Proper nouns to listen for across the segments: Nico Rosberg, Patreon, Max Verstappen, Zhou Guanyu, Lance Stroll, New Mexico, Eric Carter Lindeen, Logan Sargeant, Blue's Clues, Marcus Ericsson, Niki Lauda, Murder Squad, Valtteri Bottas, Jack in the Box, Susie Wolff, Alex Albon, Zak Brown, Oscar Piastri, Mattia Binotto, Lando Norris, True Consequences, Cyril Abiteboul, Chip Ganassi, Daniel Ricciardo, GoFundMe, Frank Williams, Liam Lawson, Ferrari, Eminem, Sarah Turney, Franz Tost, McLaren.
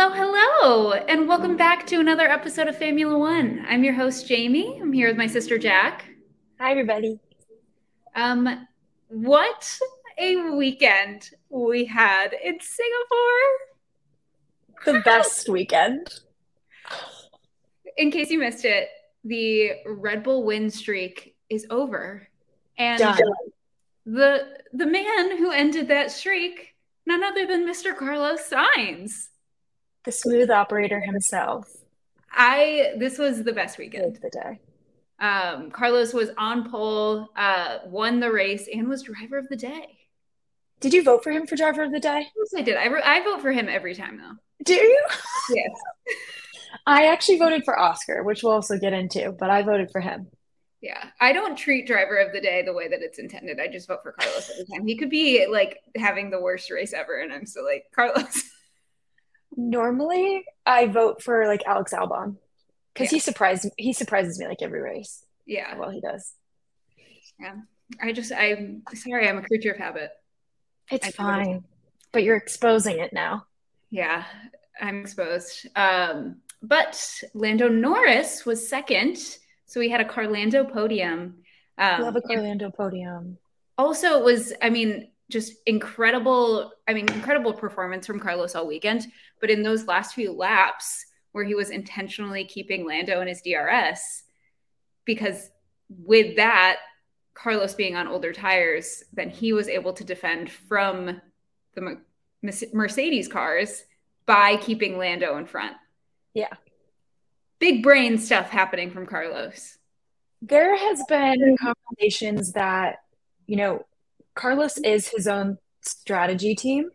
Hello, hello, and welcome back to another episode of Famula One. I'm your host, Jamie. I'm here with my sister, Jack. Hi, everybody. What a weekend we had in Singapore. The best weekend. In case you missed it, the Red Bull win streak is over. And the man who ended that streak, none other than Mr. Carlos Sainz. The smooth operator himself. This was the best weekend of the day. Carlos was on pole, won the race, and was driver of the day. Did you vote for him for driver of the day? Yes, I did. I vote for him every time, though. Do you? Yes. I actually voted for Oscar, which we'll also get into, but I voted for him. Yeah. I don't treat driver of the day the way that it's intended. I just vote for Carlos every time. He could be, like, having the worst race ever, and I'm still like, Carlos. Normally, I vote for like Alex Albon because he surprises me like every race. Yeah, well, he does. Yeah, I'm sorry, I'm a creature of habit. It's fine, but you're exposing it now. Yeah, I'm exposed. But Lando Norris was second, so we had a Carlando podium. Love a Carlando podium. Also, it was, just incredible performance from Carlos all weekend. But in those last few laps where he was intentionally keeping Lando in his DRS, because with that, Carlos being on older tires, then he was able to defend from the Mercedes cars by keeping Lando in front. Yeah. Big brain stuff happening from Carlos. There has been conversations that, Carlos is his own strategy team,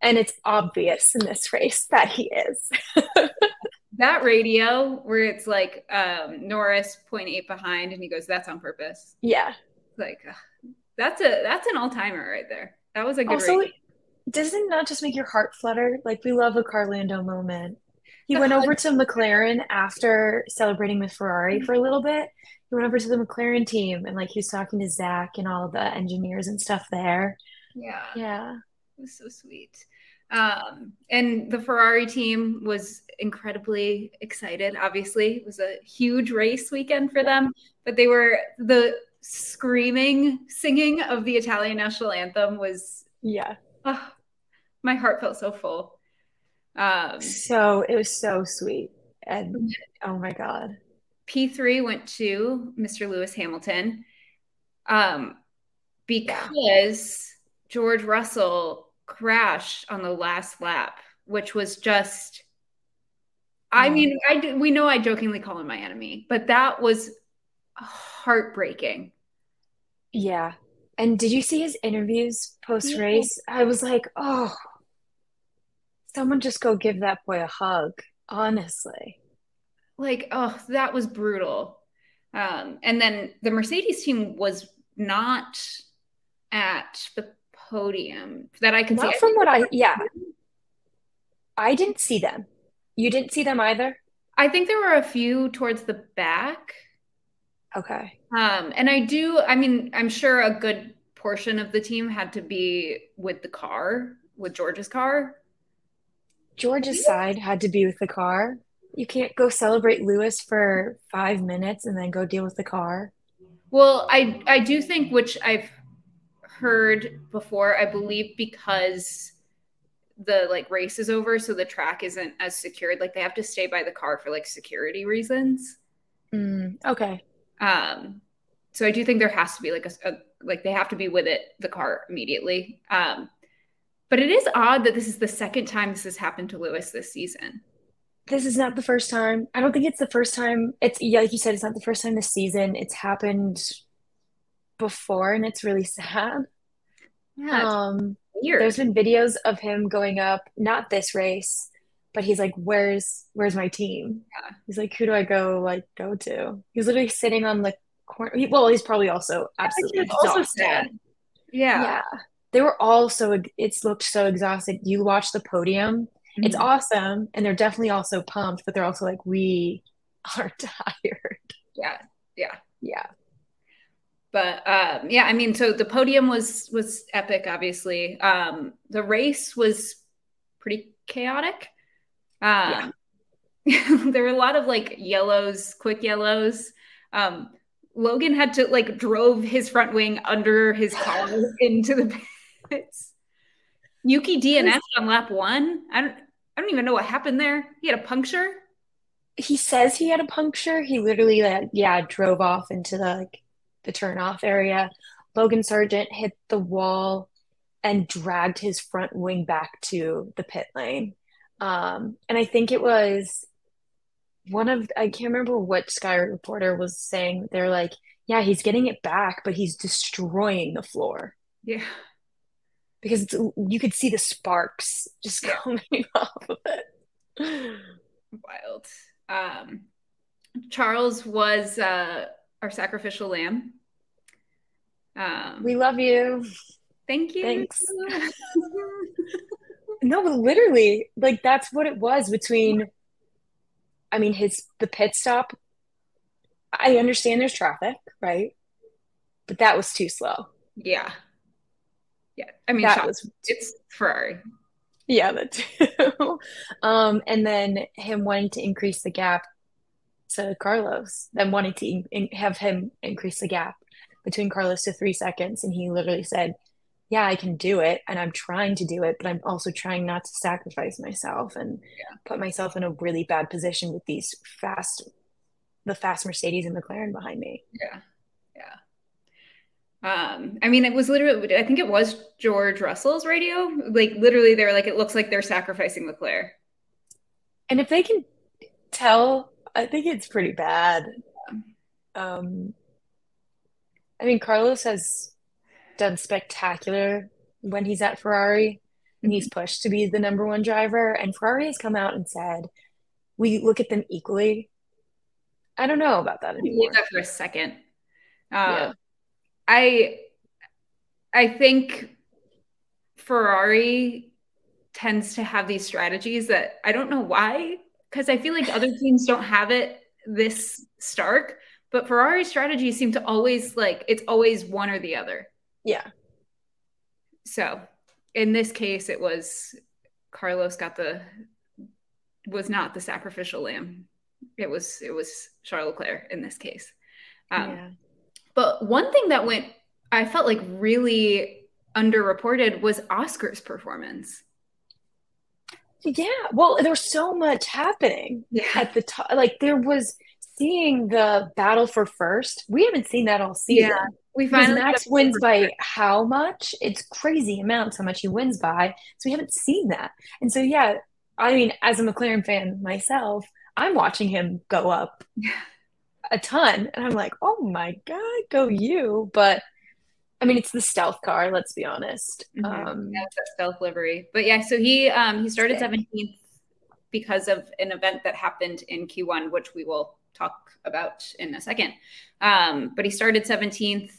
and it's obvious in this race that he is. That radio where it's like Norris 0.8 behind, and he goes, "That's on purpose." Yeah, like that's an all timer right there. That was a good. Also, radio. Doesn't it not just make your heart flutter? Like, we love a Carlando moment. He went over to McLaren after celebrating with Ferrari for a little bit. He went over to the McLaren team and he was talking to Zach and all the engineers and stuff there. Yeah. Yeah. It was so sweet. And the Ferrari team was incredibly excited. Obviously, it was a huge race weekend for them, but the singing of the Italian national anthem was, my heart felt so full. So it was so sweet. And oh my God. P3 went to Mr. Lewis Hamilton because George Russell crashed on the last lap, which was just, we know I jokingly call him my enemy, but that was heartbreaking. Yeah. And did you see his interviews post-race? Yeah. I was like, oh, someone just go give that boy a hug, honestly. That was brutal. And then the Mercedes team was not at the podium that I could see. I didn't see them. You didn't see them either? I think there were a few towards the back. Okay. And I'm sure a good portion of the team had to be with George's car. George's side had to be with the car. You can't go celebrate Lewis for 5 minutes and then go deal with the car. Well, I do think, which I've heard before, I believe because the race is over, so the track isn't as secured. They have to stay by the car for security reasons. Okay. So I do think there has to be a they have to be with the car immediately. But it is odd that this is the second time this has happened to Lewis this season. This is not the first time. I don't think it's the first time. It's like you said, it's not the first time this season. It's happened before, and it's really sad. Yeah, weird. There's been videos of him going up, not this race, but he's like, "Where's my team?" Yeah. He's like, "Who do I go to?" He's literally sitting on the corner. He's probably also absolutely exhausted. Yeah. Yeah. They were all it looked so exhausted. You watch the podium. Mm-hmm. It's awesome. And they're definitely also pumped, but they're also we are tired. Yeah. Yeah. Yeah. But so the podium was epic, obviously. The race was pretty chaotic. There were a lot of like yellows, quick yellows. Logan had to like drove his front wing under his car into the pits. Yuki DNF on lap one. I don't even know what happened there. He had a puncture. He says he had a puncture. He literally drove off into the turnoff area. Logan Sargeant hit the wall and dragged his front wing back to the pit lane. And I think it was I can't remember what Sky reporter was saying. They're like, yeah, he's getting it back, but he's destroying the floor. Yeah. Because you could see the sparks just coming off of it. Wild. Charles was our sacrificial lamb. We love you. Thank you. Thanks. No, but literally, like that's what it was between. I mean, the pit stop. I understand there's traffic, right? But that was too slow. Yeah. I mean, it's Ferrari. Yeah, that too. And then him wanting to increase the gap to Carlos, then wanting to have him increase the gap between Carlos to 3 seconds. And he literally said, yeah, I can do it. And I'm trying to do it, but I'm also trying not to sacrifice myself and put myself in a really bad position with these fast Mercedes and McLaren behind me. Yeah. I mean, it was literally, I think it was George Russell's radio. Like literally they were like, it looks like they're sacrificing Leclerc. And if they can tell, I think it's pretty bad. I mean, Carlos has done spectacular when he's at Ferrari and he's pushed to be the number one driver. And Ferrari has come out and said, we look at them equally. I don't know about that anymore. Leave that for a second. Yeah. I think Ferrari tends to have these strategies that I don't know why, because I feel like other teams don't have it this stark, but Ferrari strategies seem to always like, it's always one or the other. Yeah. So in this case, it was Carlos was not the sacrificial lamb. It was Charles Leclerc in this case. But one thing that I felt like really underreported was Oscar's performance. Yeah. Well, there was so much happening at the top. Like there was seeing the battle for first. We haven't seen that all season. Yeah, we finally Max wins by how much? It's crazy amounts how much he wins by. So we haven't seen that. And so, yeah, I mean, as a McLaren fan myself, I'm watching him go up. Yeah. A ton, and I'm like, oh my god, go you! But I mean, it's the stealth car. Let's be honest. That's a stealth livery. But yeah, so he started 17th because of an event that happened in Q1, which we will talk about in a second. But he started 17th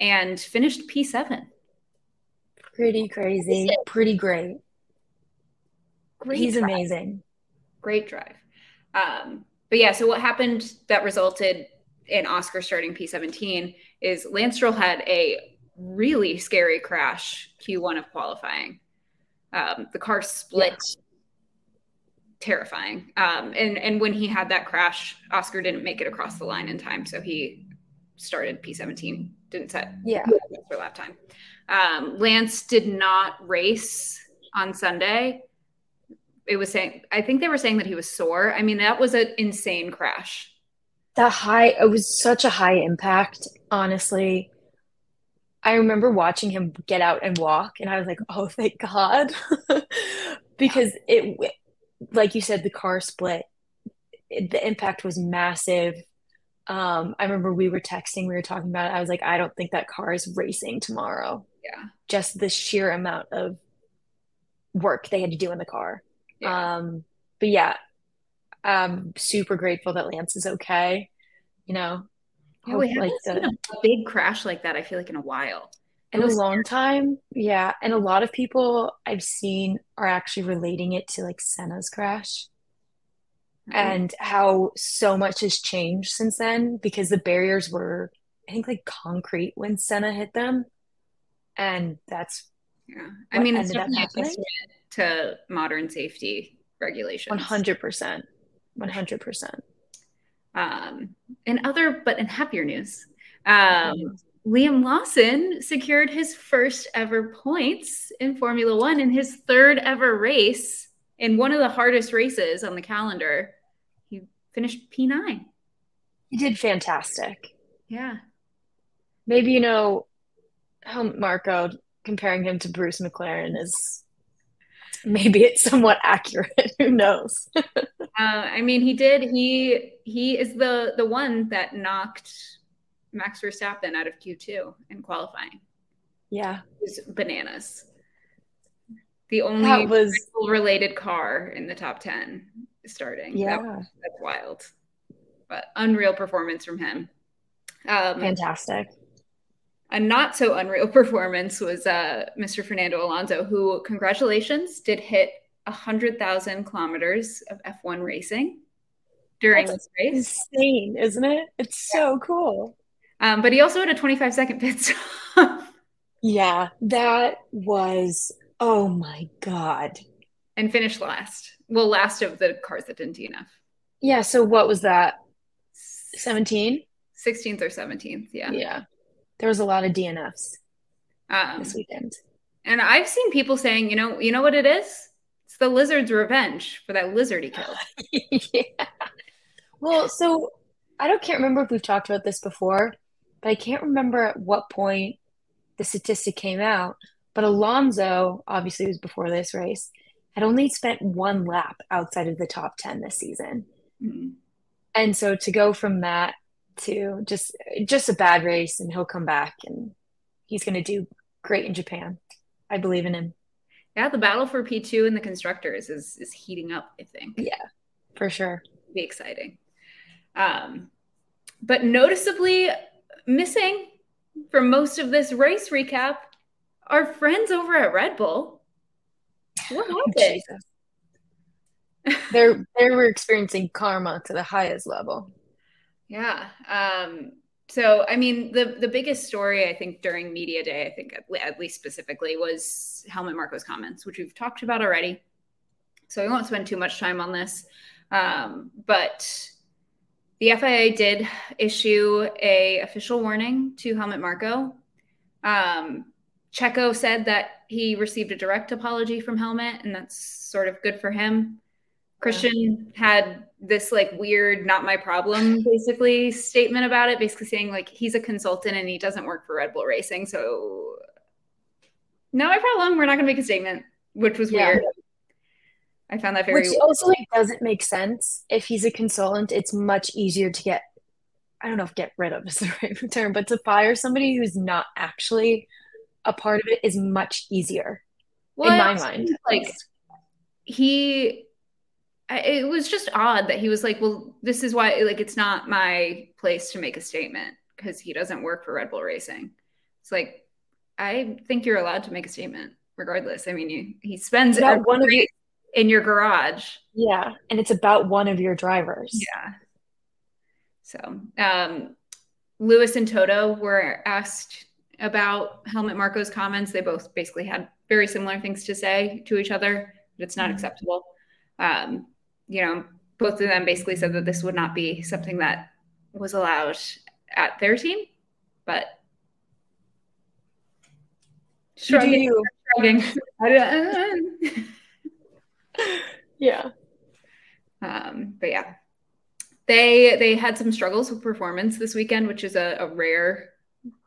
and finished P7. Pretty crazy. Pretty great. He's drive. Amazing. Great drive. But yeah, so what happened that resulted in Oscar starting P17 is Lance Stroll had a really scary crash Q1 of qualifying. The car split. Terrifying. And when he had that crash, Oscar didn't make it across the line in time. So he started P17, didn't set for lap time. Lance did not race on Sunday. I think they were saying that he was sore. I mean, that was an insane crash. It was such a high impact, honestly. I remember watching him get out and walk, and I was like, oh, thank God. Because it, like you said, the car split. The impact was massive. I remember we were talking about it. I was like, I don't think that car is racing tomorrow. Yeah. Just the sheer amount of work they had to do in the car. Yeah. But yeah, I'm super grateful that Lance is okay. You know, we haven't seen a big crash like that. I feel like in a while, in a long time. Yeah. And a lot of people I've seen are actually relating it to like Senna's crash and how so much has changed since then, because the barriers were, I think, like concrete when Senna hit them. And that's, I mean, it's definitely to modern safety regulations. 100%. 100%. In happier news, Liam Lawson secured his first ever points in Formula One in his third ever race, in one of the hardest races on the calendar. He finished P9. He did fantastic. Yeah. Maybe, you know, Helmut Marko comparing him to Bruce McLaren is maybe it's somewhat accurate. Who knows? I mean, he did. He is the one that knocked Max Verstappen out of Q2 in qualifying. Yeah. It was bananas. The only related car in the top 10 starting. Yeah. That's wild. But unreal performance from him. Fantastic. A not so unreal performance was Mr. Fernando Alonso, who, congratulations, did hit 100,000 kilometers of F1 racing during this race. Insane, isn't it? It's so cool. But he also had a 25-second pit stop. Yeah, that was, oh my God. And finished last. Well, last of the cars that didn't DNF. Yeah, so what was that? 16th or 17th, yeah. Yeah. There was a lot of DNFs this weekend. And I've seen people saying, you know what it is? It's the lizard's revenge for that lizard he killed. Yeah. Well, so I can't remember if we've talked about this before, but I can't remember at what point the statistic came out. But Alonso, obviously it was before this race, had only spent one lap outside of the top 10 this season. Mm-hmm. And so to go from that to just a bad race, and he'll come back and he's going to do great in Japan. I believe in him. Yeah, the battle for P2 and the constructors is heating up, I think. Yeah, for sure. It'll be exciting. But noticeably missing from most of this race recap, our friends over at Red Bull. What happened? Oh, they were experiencing karma to the highest level. Yeah. So, I mean, the biggest story, I think, during media day, I think at least specifically, was Helmut Marko's comments, which we've talked about already. So we won't spend too much time on this. But the FIA did issue a official warning to Helmut Marko. Checo said that he received a direct apology from Helmut, and that's sort of good for him. Christian had this weird, not my problem, basically statement about it, basically saying he's a consultant and he doesn't work for Red Bull Racing. So not my problem. We're not going to make a statement, which was weird. I found that very weird. Which also doesn't make sense. If he's a consultant, it's much easier to get, I don't know if get rid of is the right term, but to fire somebody who's not actually a part of it is much easier in my mind. It was just odd that he was well, this is why, it's not my place to make a statement because he doesn't work for Red Bull Racing. It's I think you're allowed to make a statement regardless. I mean, he spends one race in your garage. Yeah. And it's about one of your drivers. Yeah. So, Lewis and Toto were asked about Helmut Marko's comments. They both basically had very similar things to say to each other, but it's not acceptable. Both of them basically said that this would not be something that was allowed at their team, but shrugging. Yeah. But yeah, they had some struggles with performance this weekend, which is a rare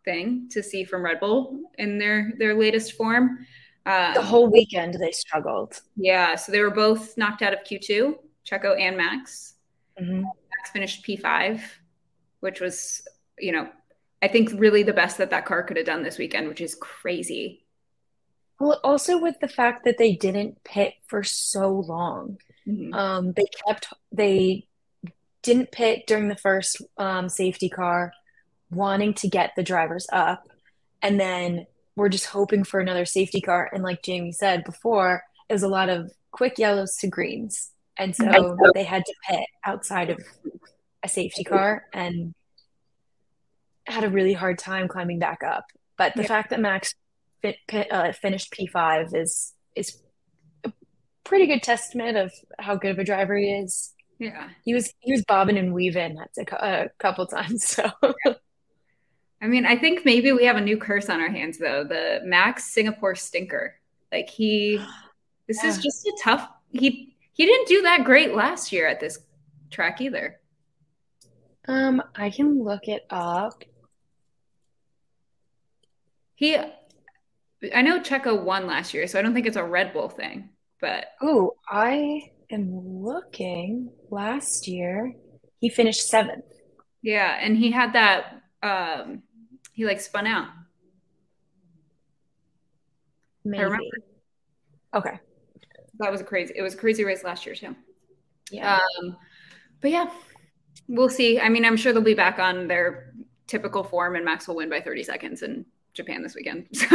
thing to see from Red Bull in their latest form. The whole weekend they struggled. Yeah, so they were both knocked out of Q2, Checo and Max. Mm-hmm. Max finished P5, which was, I think really the best that car could have done this weekend, which is crazy. Well, also with the fact that they didn't pit for so long. Mm-hmm. They didn't pit during the first safety car, wanting to get the drivers up, and then we're just hoping for another safety car. And like Jamie said before, it was a lot of quick yellows to greens. And so they had to pit outside of a safety car and had a really hard time climbing back up. But the fact that Max finished P5 is pretty good testament of how good of a driver he is. Yeah, he was bobbing and weaving a couple times. So, yeah. I mean, I think maybe we have a new curse on our hands though. The Max Singapore stinker. Like this is just a tough. He didn't do that great last year at this track either. I can look it up. I know Checo won last year, so I don't think it's a Red Bull thing. But I am looking. Last year, he finished 7th. Yeah, and he had that. He like spun out. Maybe. I remember. Okay. That was a crazy race last year too. Yeah. But yeah, we'll see. I mean, I'm sure they'll be back on their typical form and Max will win by 30 seconds in Japan this weekend. So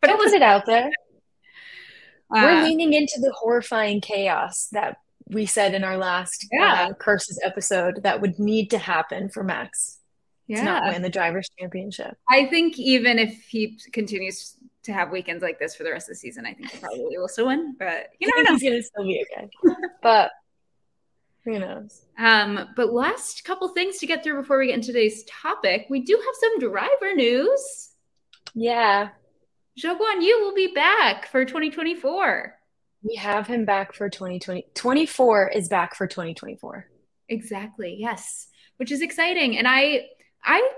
but I'll put it out there. We're leaning into the horrifying chaos that we said in our last Curses episode that would need to happen for Max to not win the Drivers' Championship. I think even if he continues to have weekends like this for the rest of the season, I think he probably will still win, but you never know. He's going to still be okay. But who knows? But last couple things to get through before we get into today's topic. We do have some driver news. Yeah. Zhou Guanyu will be back for 2024. We have him back for 2020. 24 is back for 2024. Exactly. Yes. Which is exciting. And I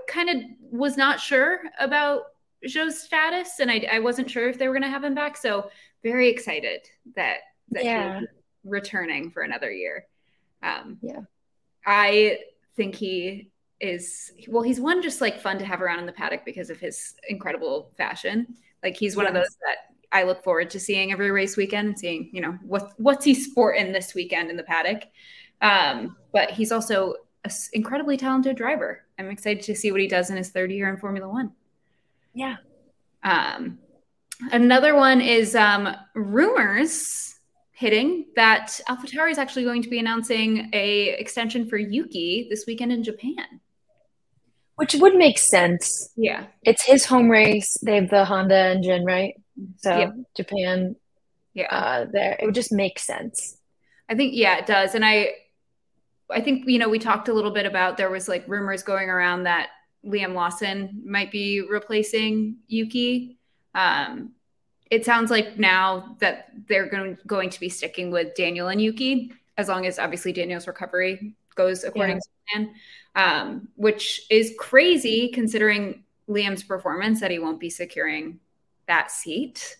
kind of was not sure about Zhou's status, and I wasn't sure if they were going to have him back. So very excited that he's returning for another year. I think he is, well, he's one just like fun to have around in the paddock because of his incredible fashion. Like he's one of those that I look forward to seeing every race weekend and seeing, you know, what's he sporting this weekend in the paddock. But he's also an incredibly talented driver. I'm excited to see what he does in his third year in Formula One. Yeah. Another one is rumors hitting that AlphaTauri is actually going to be announcing a extension for Yuki this weekend in Japan. Which would make sense. Yeah. It's his home race. They have the Honda engine, right? So Japan, there it would just make sense. I think, it does. And I think, you know, we talked a little bit about there was like rumors going around that Liam Lawson might be replacing Yuki. It sounds like now that they're going to be sticking with Daniel and Yuki, as long as obviously Daniel's recovery goes according to plan, which is crazy considering Liam's performance that he won't be securing that seat.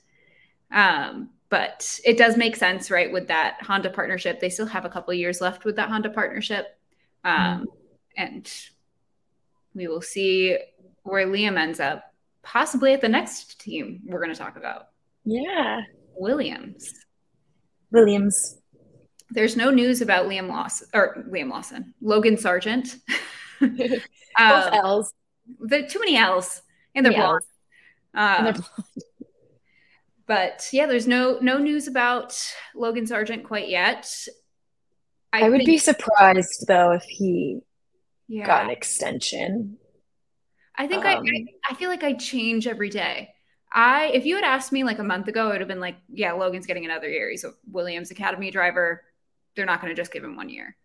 But it does make sense, right? With that Honda partnership, they still have a couple of years left with that Honda partnership. And we will see where Liam ends up, possibly at the next team we're going to talk about. Yeah. Williams. There's no news about Liam Lawson, Logan Sargeant. Both L's. Too many L's. And they're blonde. But yeah, there's no news about Logan Sargeant quite yet. I would be surprised though if he got an extension. I think I feel like I change every day. If you had asked me like a month ago, it would have been like, yeah, Logan's getting another year. He's a Williams Academy driver. They're not going to just give him 1 year.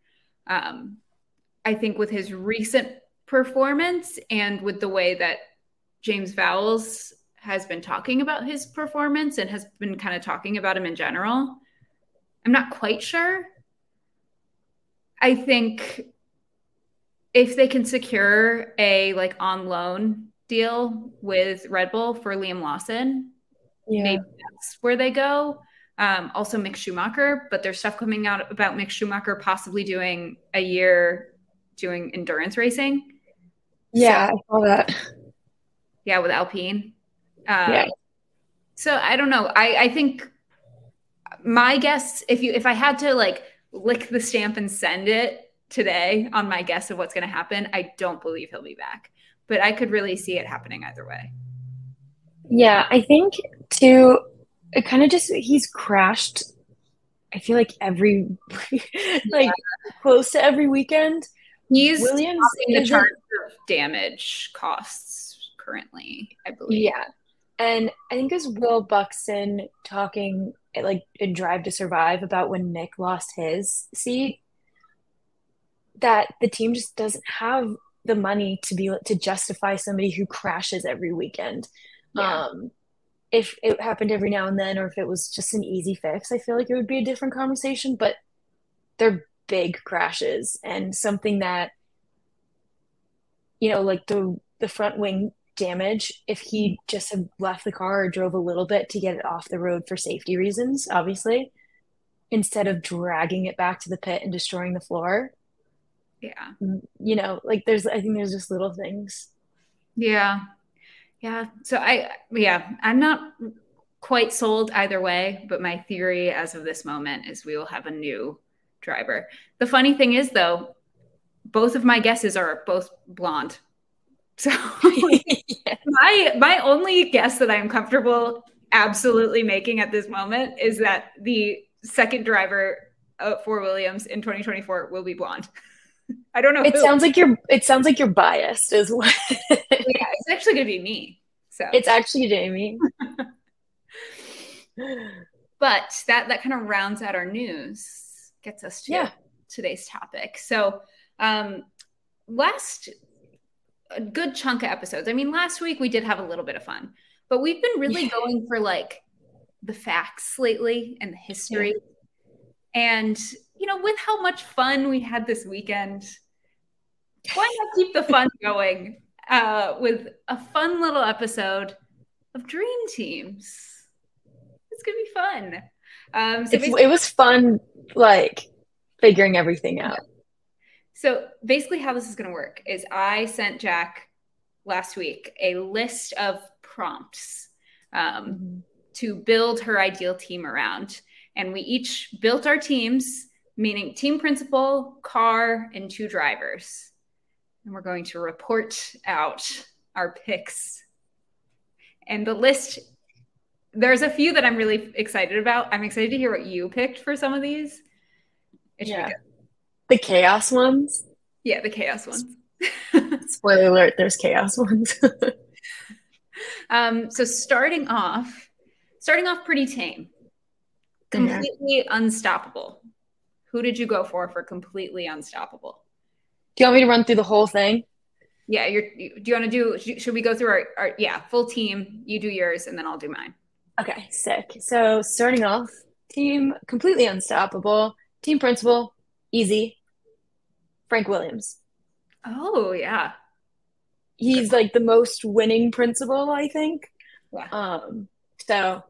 I think with his recent performance and with the way that James Vowles has been talking about his performance and has been kind of talking about him in general, I'm not quite sure. I think if they can secure a like on loan deal with Red Bull for Liam Lawson, maybe that's where they go. Also Mick Schumacher, but there's stuff coming out about Mick Schumacher possibly doing a year doing endurance racing. Yeah, so, I saw that. Yeah, with Alpine. So I don't know. I think my guess, if I had to like lick the stamp and send it today on my guess of what's going to happen, I don't believe he'll be back. But I could really see it happening either way. Yeah, I think too. It kind of just, he's crashed, I feel like every, close to every weekend. He's Williams in the chart of damage costs currently, I believe. Yeah. And I think it was Will Buxton talking like in Drive to Survive about when Mick lost his seat, that the team just doesn't have the money to justify somebody who crashes every weekend. Yeah. If it happened every now and then, or if it was just an easy fix, I feel like it would be a different conversation, but they're big crashes and something that, you know, like the front wing damage, if he just had left the car or drove a little bit to get it off the road for safety reasons, obviously, instead of dragging it back to the pit and destroying the floor. Yeah. You know, like I think there's just little things. Yeah. Yeah. So I'm not quite sold either way, but my theory as of this moment is we will have a new driver. The funny thing is, though, both of my guesses are both blonde. So yes. my only guess that I'm comfortable absolutely making at this moment is that the second driver for Williams in 2024 will be blonde. I don't know. It sounds like you're biased as well. Yeah, it's actually going to be me. So it's actually Jamie. But that kind of rounds out our news, gets us to today's topic. So last a good chunk of episodes. I mean, last week we did have a little bit of fun, but we've been really going for like the facts lately and the history. And you know, with how much fun we had this weekend, why not keep the fun going with a fun little episode of Dream Teams? It's going to be fun. So it was fun, like, figuring everything out. So basically how this is going to work is I sent Jack last week a list of prompts to build her ideal team around. And we each built our teams, meaning team principal, car, and two drivers. And we're going to report out our picks. And the list, there's a few that I'm really excited about. I'm excited to hear what you picked for some of these. The chaos ones? Yeah, the chaos ones. Spoiler alert, there's chaos ones. So starting off pretty tame. Completely unstoppable. Who did you go for completely unstoppable? Do you want me to run through the whole thing? Yeah. Should we go through our full team? You do yours and then I'll do mine. Okay. Sick. So starting off, team completely unstoppable. Team principal, easy. Frank Williams. Oh yeah. He's like the most winning principal, I think. Yeah. So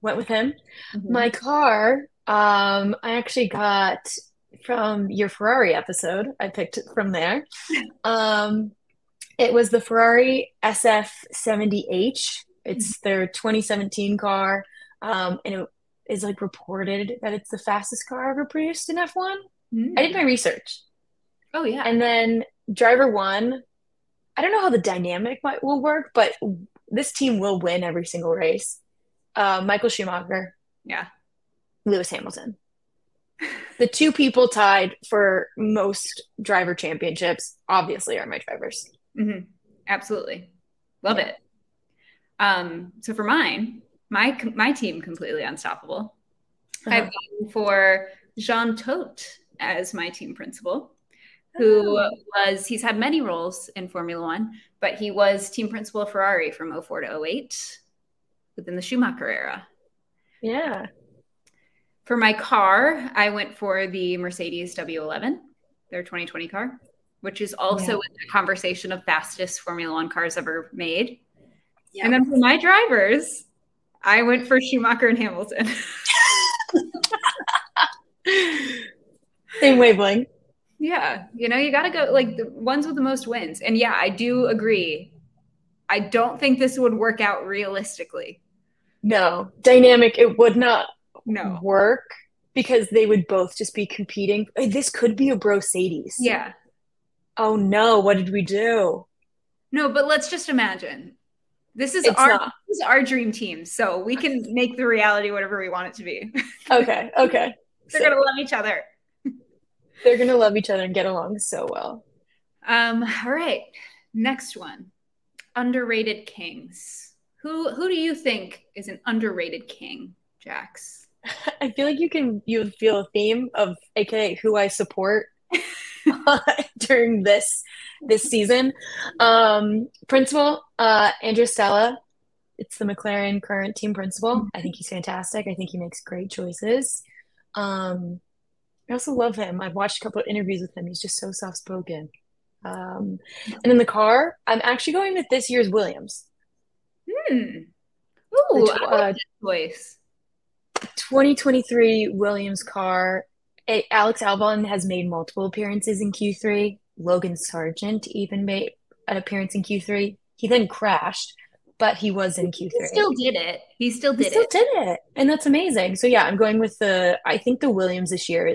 went with him. Mm-hmm. My car, I actually got from your Ferrari episode. I picked it from there. It was the Ferrari SF70H. It's their 2017 car. And it is like reported that it's the fastest car ever produced in F1. Mm-hmm. I did my research. Oh, yeah. And then driver one, I don't know how the dynamic will work, but this team will win every single race. Michael Schumacher. Yeah. Lewis Hamilton. The two people tied for most driver championships obviously are my drivers. Mm-hmm. Absolutely. Love it. So for mine, my team completely unstoppable. I've gone for Jean Todt as my team principal, who he's had many roles in Formula One, but he was team principal of Ferrari from 2004 to 2008. Within the Schumacher era. Yeah. For my car, I went for the Mercedes W11, their 2020 car, which is also in the conversation of fastest Formula One cars ever made. Yeah. And then for my drivers, I went for Schumacher and Hamilton. Same wavelength. Yeah. You know, you got to go like the ones with the most wins. And yeah, I do agree. I don't think this would work out realistically. No. Dynamic, it would not work because they would both just be competing. This could be a Brosadis. Yeah. Oh, no. What did we do? No, but let's just imagine. This is our dream team, so we can make the reality whatever we want it to be. Okay. They're going to love each other. They're going to love each other and get along so well. All right. Next one. Underrated kings. Who do you think is an underrated king, Jax? I feel like you feel a theme of AKA who I support during this season. Principal Andrea Stella. It's the McLaren current team principal. I think he's fantastic. I think he makes great choices. I also love him. I've watched a couple of interviews with him. He's just so soft-spoken. And in the car, I'm actually going with this year's Williams. Ooh, I like this choice. 2023 Williams car. Alex Albon has made multiple appearances in Q3. Logan Sargeant even made an appearance in Q3. He then crashed, but he was in Q3. He still did it. He still did it. And that's amazing. So yeah, I'm going with I think the Williams this year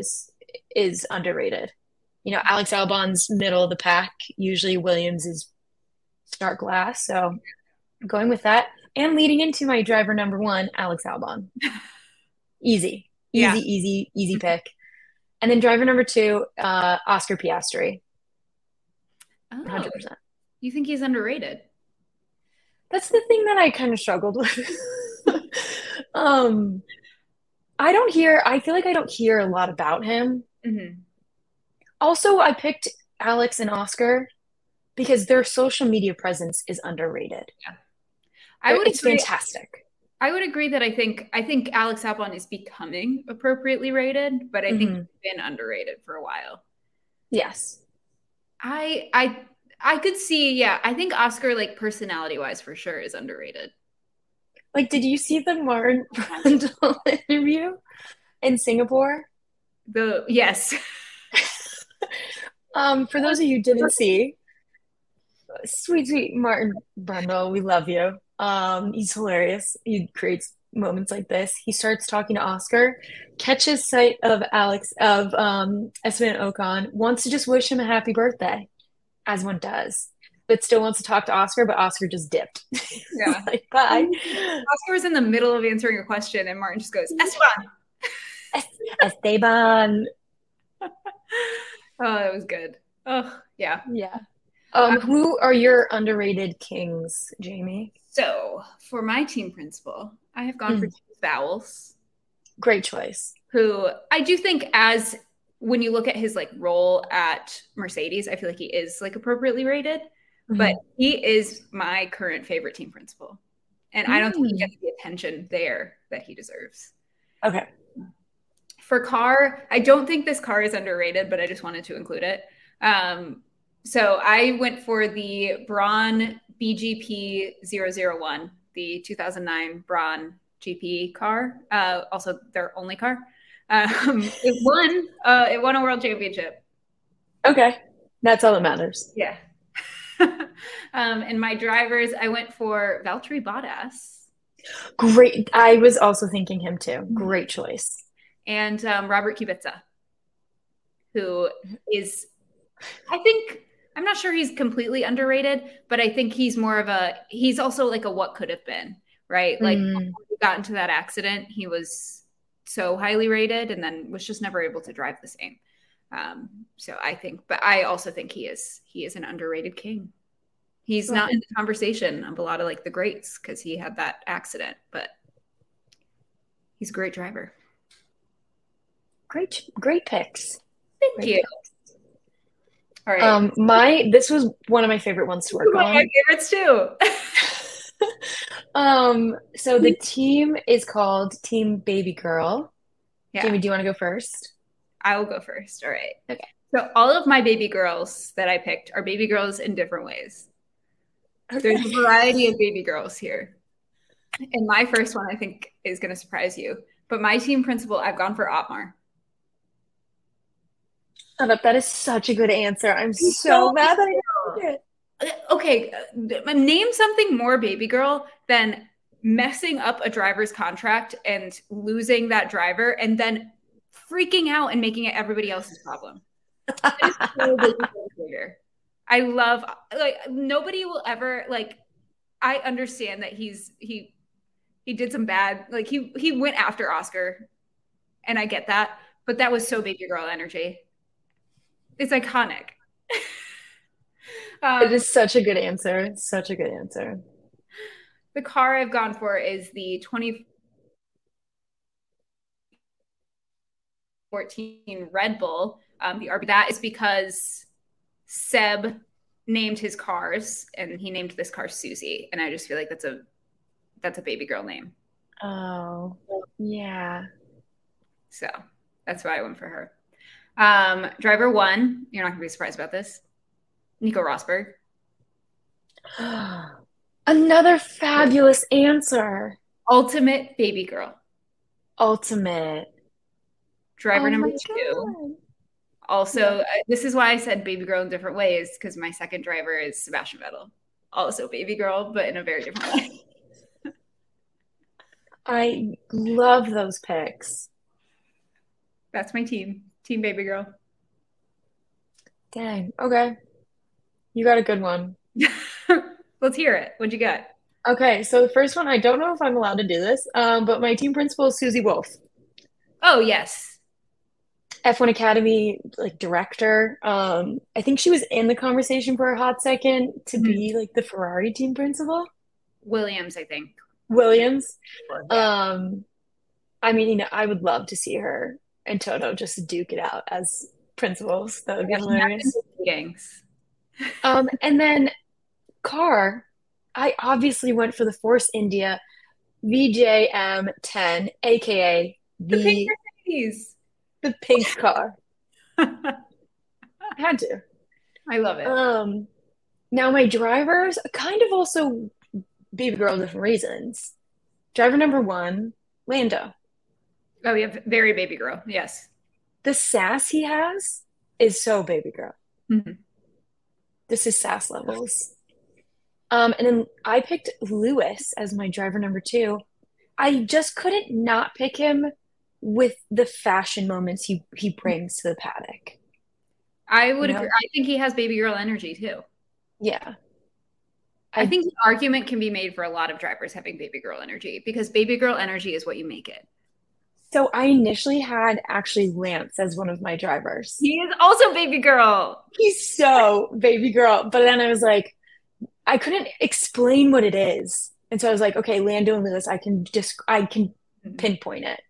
is underrated. You know, Alex Albon's middle of the pack. Usually Williams is dark glass. So I'm going with that. And leading into my driver number one, Alex Albon. Easy pick. And then driver number two, Oscar Piastri. 100%. You think he's underrated? That's the thing that I kind of struggled with. I feel like I don't hear a lot about him. Mm-hmm. Also, I picked Alex and Oscar because their social media presence is underrated. Yeah. It's fantastic. I would agree that I think Alex Albon is becoming appropriately rated, but I think he's been underrated for a while. Yes. I could see, yeah. I think Oscar, like, personality-wise, for sure, is underrated. Like, did you see the Martin Brundle interview in Singapore? Yes. For those of you who didn't see, sweet Martin Brundle, we love you. He's hilarious. He creates moments like this. He starts talking to Oscar, catches sight of Alex, of Esteban Ocon, wants to just wish him a happy birthday. As one does, but still wants to talk to Oscar, but Oscar just dipped. Yeah. Like, bye. Oscar was in the middle of answering a question, and Martin just goes, Esteban. Oh, that was good. Oh, yeah. Yeah. Who are your underrated kings, Jamie? So, for my team principal, I have gone for James Vowles. Great choice. Who I do think when you look at his, like, role at Mercedes, I feel like he is, like, appropriately rated, but he is my current favorite team principal. And I don't think he gets the attention there that he deserves. Okay. For car, I don't think this car is underrated, but I just wanted to include it. So I went for the Braun BGP 001, the 2009 Braun GP car, also their only car. It won a world championship. Okay. That's all that matters. Yeah. And my drivers, I went for Valtteri Bottas. Great. I was also thinking him too. Great choice. And Robert Kubica, who is, I'm not sure he's completely underrated, but I think he's more of he's also like a what could have been, right? Like when he got into that accident, he was so highly rated and then was just never able to drive the same. But I also think he is an underrated king. He's not in the conversation of a lot of, like, the greats because he had that accident, but he's a great driver. Great picks. Thank you. All right. This was one of my favorite ones to work on. My favorites too. So the team is called Team Baby Girl. Yeah. Jamie, do you want to go first? I will go first. All right. Okay. So all of my baby girls that I picked are baby girls in different ways. Okay. There's a variety of baby girls here. And my first one I think is going to surprise you. But my team principal, I've gone for Otmar. Shut up. That is such a good answer. I'm so mad that I didn't it. Okay, name something more baby girl than messing up a driver's contract and losing that driver and then freaking out and making it everybody else's problem. I love, like, nobody will ever, like, I understand that he did some bad, like, he went after Oscar and I get that, but that was so baby girl energy. It's iconic. It is such a good answer. It's such a good answer. The car I've gone for is the 20 2014 Red Bull. That is because Seb named his cars, and he named this car Susie. And I just feel like that's a baby girl name. Oh, yeah. So that's why I went for her. Driver one, you're not going to be surprised about this. Nico Rosberg. Another fabulous answer. Ultimate baby girl. Ultimate. Driver number two. God. Also, this is why I said baby girl in different ways, because my second driver is Sebastian Vettel. Also baby girl, but in a very different way. I love those picks. That's my team. Team baby girl. Dang. Okay. You got a good one. Let's hear it. What'd you get? Okay. So the first one, I don't know if I'm allowed to do this, but my team principal is Susie Wolff. Oh, yes. F1 Academy, like, director. I think she was in the conversation for a hot second to be, like, the Ferrari team principal. Williams. I mean, you know, I would love to see her and Toto just duke it out as principals. That would be hilarious. And then car, I obviously went for the Force India VJM10, aka the pink Mercedes. The pink car. I had to. I love it. Now my drivers kind of also baby girl different reasons. Driver number one, Lando. Oh, yeah, very baby girl. Yes. The sass he has is so baby girl. Mm-hmm. This is sass levels. And then I picked Lewis as my driver number two. I just couldn't not pick him with the fashion moments he brings to the paddock. I would agree. I think he has baby girl energy too. Yeah. I think the argument can be made for a lot of drivers having baby girl energy, because baby girl energy is what you make it. So I initially had actually Lance as one of my drivers. He is also baby girl. He's so baby girl. But then I was like, I couldn't explain what it is. And so I was like, okay, Lando and Lewis, I can pinpoint it.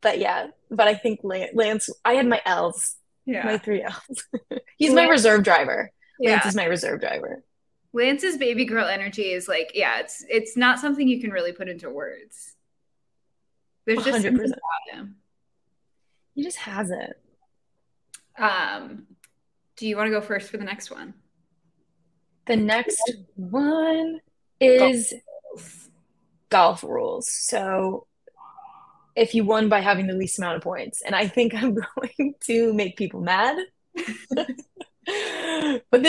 But yeah, but I think Lance, I had my L's, my three L's. He's my reserve driver. Lance is my reserve driver. Lance's baby girl energy is like, it's not something you can really put into words. There's just 100%. Something about him. He just has it. Do you want to go first for the next one? The next one is golf rules. So if you won by having the least amount of points, and I think I'm going to make people mad. But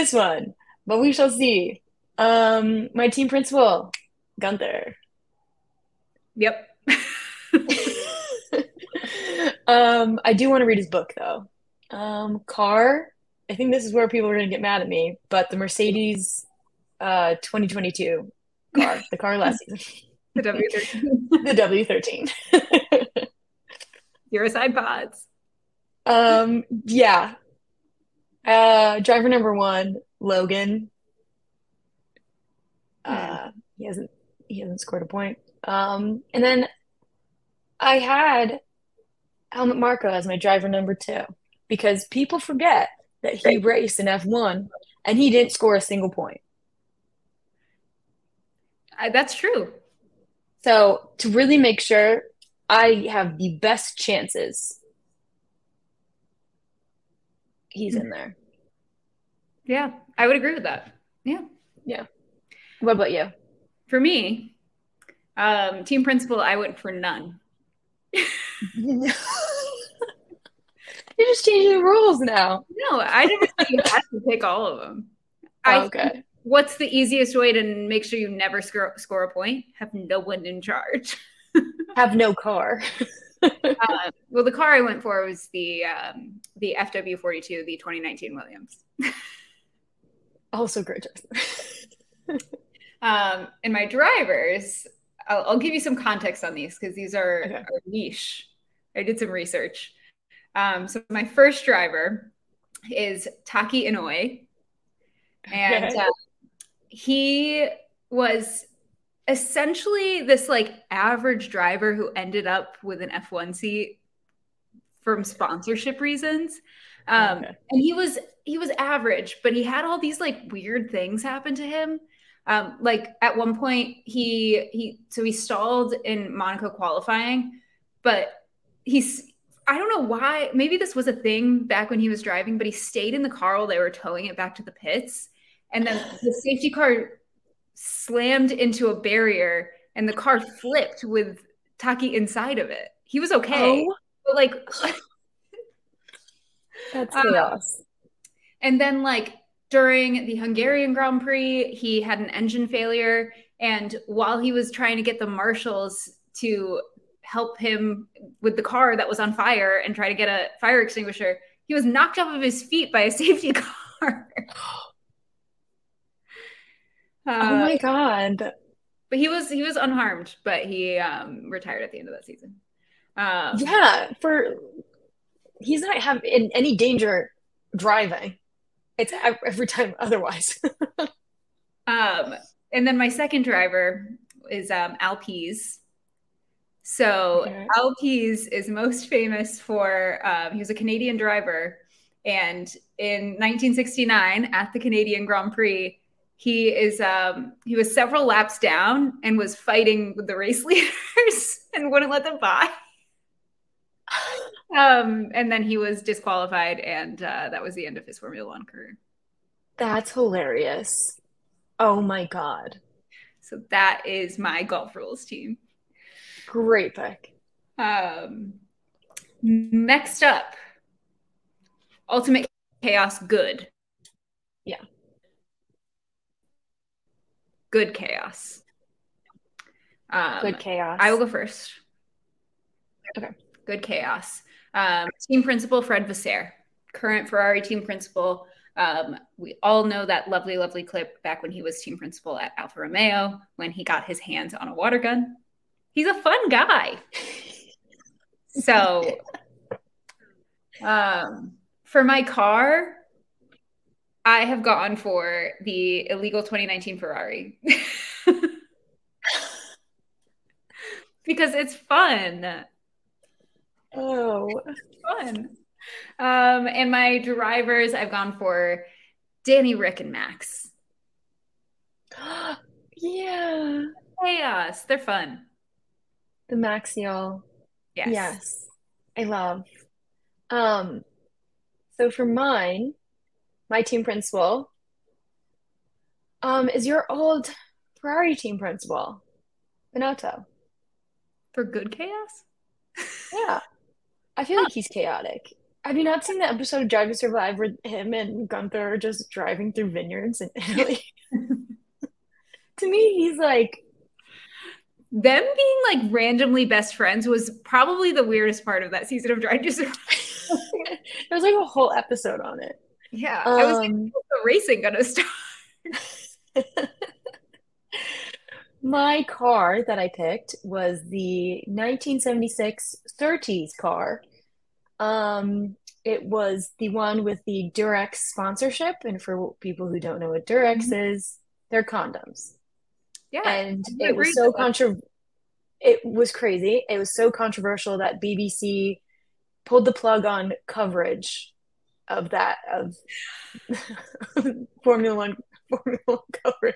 we shall see. My team principal, Gunther. Yep. I do want to read his book, though. Car, I think this is where people are going to get mad at me, but the Mercedes 2022 car, the car last season. The W13. The W13. Zero side pods. Yeah. Driver number one, Logan. He hasn't scored a point. And then I had Helmut Marko as my driver number two, because people forget that he raced in F1 and he didn't score a single point. That's true. So to really make sure I have the best chances, he's in there. Yeah, I would agree with that. Yeah. Yeah. What about you? For me, team principal, I went for none. You're just changing the rules now. No, I never said you had to pick all of them. Okay. What's the easiest way to make sure you never score a point? Have no one in charge. Have no car. Well, the car I went for was the FW42, the 2019 Williams. Also great choice. And my drivers, I'll give you some context on these, because these are niche. I did some research. So my first driver is Taki Inoue. And he was essentially this like average driver who ended up with an F1 seat from sponsorship reasons. Okay. And he was average, but he had all these like weird things happen to him. Like at one point he stalled in Monaco qualifying, but I don't know why, maybe this was a thing back when he was driving, but he stayed in the car while they were towing it back to the pits. And then the safety car slammed into a barrier and the car flipped with Taki inside of it. He was okay. Oh. But like, that's chaos. And then like during the Hungarian Grand Prix, he had an engine failure. And while he was trying to get the marshals to help him with the car that was on fire and try to get a fire extinguisher, he was knocked off of his feet by a safety car. Oh my God. But he was unharmed, but he retired at the end of that season. He's not in any danger driving. It's every time otherwise. And then my second driver is Alpes. So okay. Alpes is most famous for, he was a Canadian driver. And in 1969 at the Canadian Grand Prix, he was several laps down and was fighting with the race leaders and wouldn't let them by. And then he was disqualified, and that was the end of his Formula One career. That's hilarious. Oh my God. So that is my Golf Rules team. Great pick. Next up, Ultimate Chaos Good. Yeah. Good chaos. Good chaos. I will go first. Okay. Good chaos. Team principal Fred Vasseur, current Ferrari team principal. We all know that lovely, lovely clip back when he was team principal at Alfa Romeo when he got his hands on a water gun. He's a fun guy. So for my car, I have gone for the illegal 2019 Ferrari because it's fun. Oh, it's fun. And my drivers, I've gone for Danny, Rick, and Max. Yeah. Chaos. They're fun. The Max, y'all. Yes. Yes. I love. So for mine, my team principal is your old Ferrari team principal, Binotto. For good chaos? Yeah. I feel like he's chaotic. Have you not seen the episode of Drive to Survive where him and Gunther are just driving through vineyards in Italy? To me, he's like... Them being like randomly best friends was probably the weirdest part of that season of Drive to Survive. There was like a whole episode on it. Yeah, I was like, how's the racing gonna start? My car that I picked was the 1976 30s car. It was the one with the Durex sponsorship, and for people who don't know what Durex is, they're condoms. Yeah, and it was so it was crazy. It was so controversial that BBC pulled the plug on coverage of that, of Formula One coverage.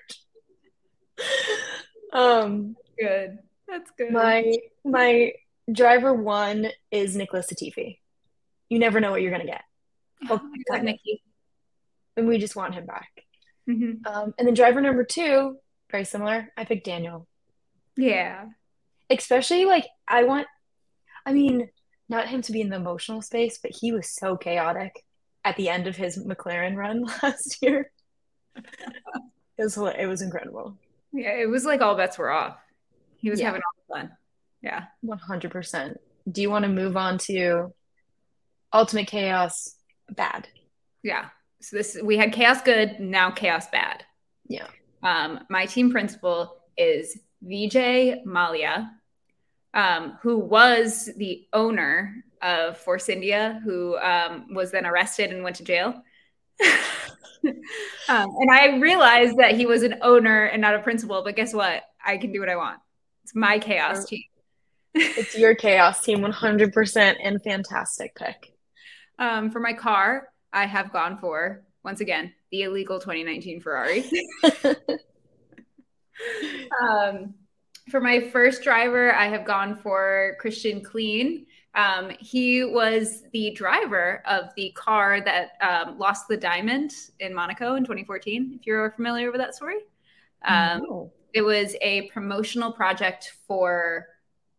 Good. That's good. My driver one is Nicolas Latifi. You never know what you're gonna get. Oh, like Nikki. And we just want him back. Mm-hmm. And then driver number two, very similar. I picked Daniel. Yeah. Especially like not him to be in the emotional space, but he was so chaotic at the end of his McLaren run last year. It was incredible. Yeah, it was like all bets were off. He was having all the fun. Yeah. 100%. Do you want to move on to Ultimate Chaos Bad? Yeah. So we had Chaos Good, now Chaos Bad. Yeah. My team principal is Vijay Malia, who was the owner of Force India, who was then arrested and went to jail. And I realized that he was an owner and not a principal, but guess what? I can do what I want. It's my chaos team. It's your chaos team, 100%, and fantastic pick. For my car, I have gone for, once again, the illegal 2019 Ferrari. For my first driver, I have gone for Christian Klein. He was the driver of the car that lost the diamond in Monaco in 2014, if you're familiar with that story. No. It was a promotional project for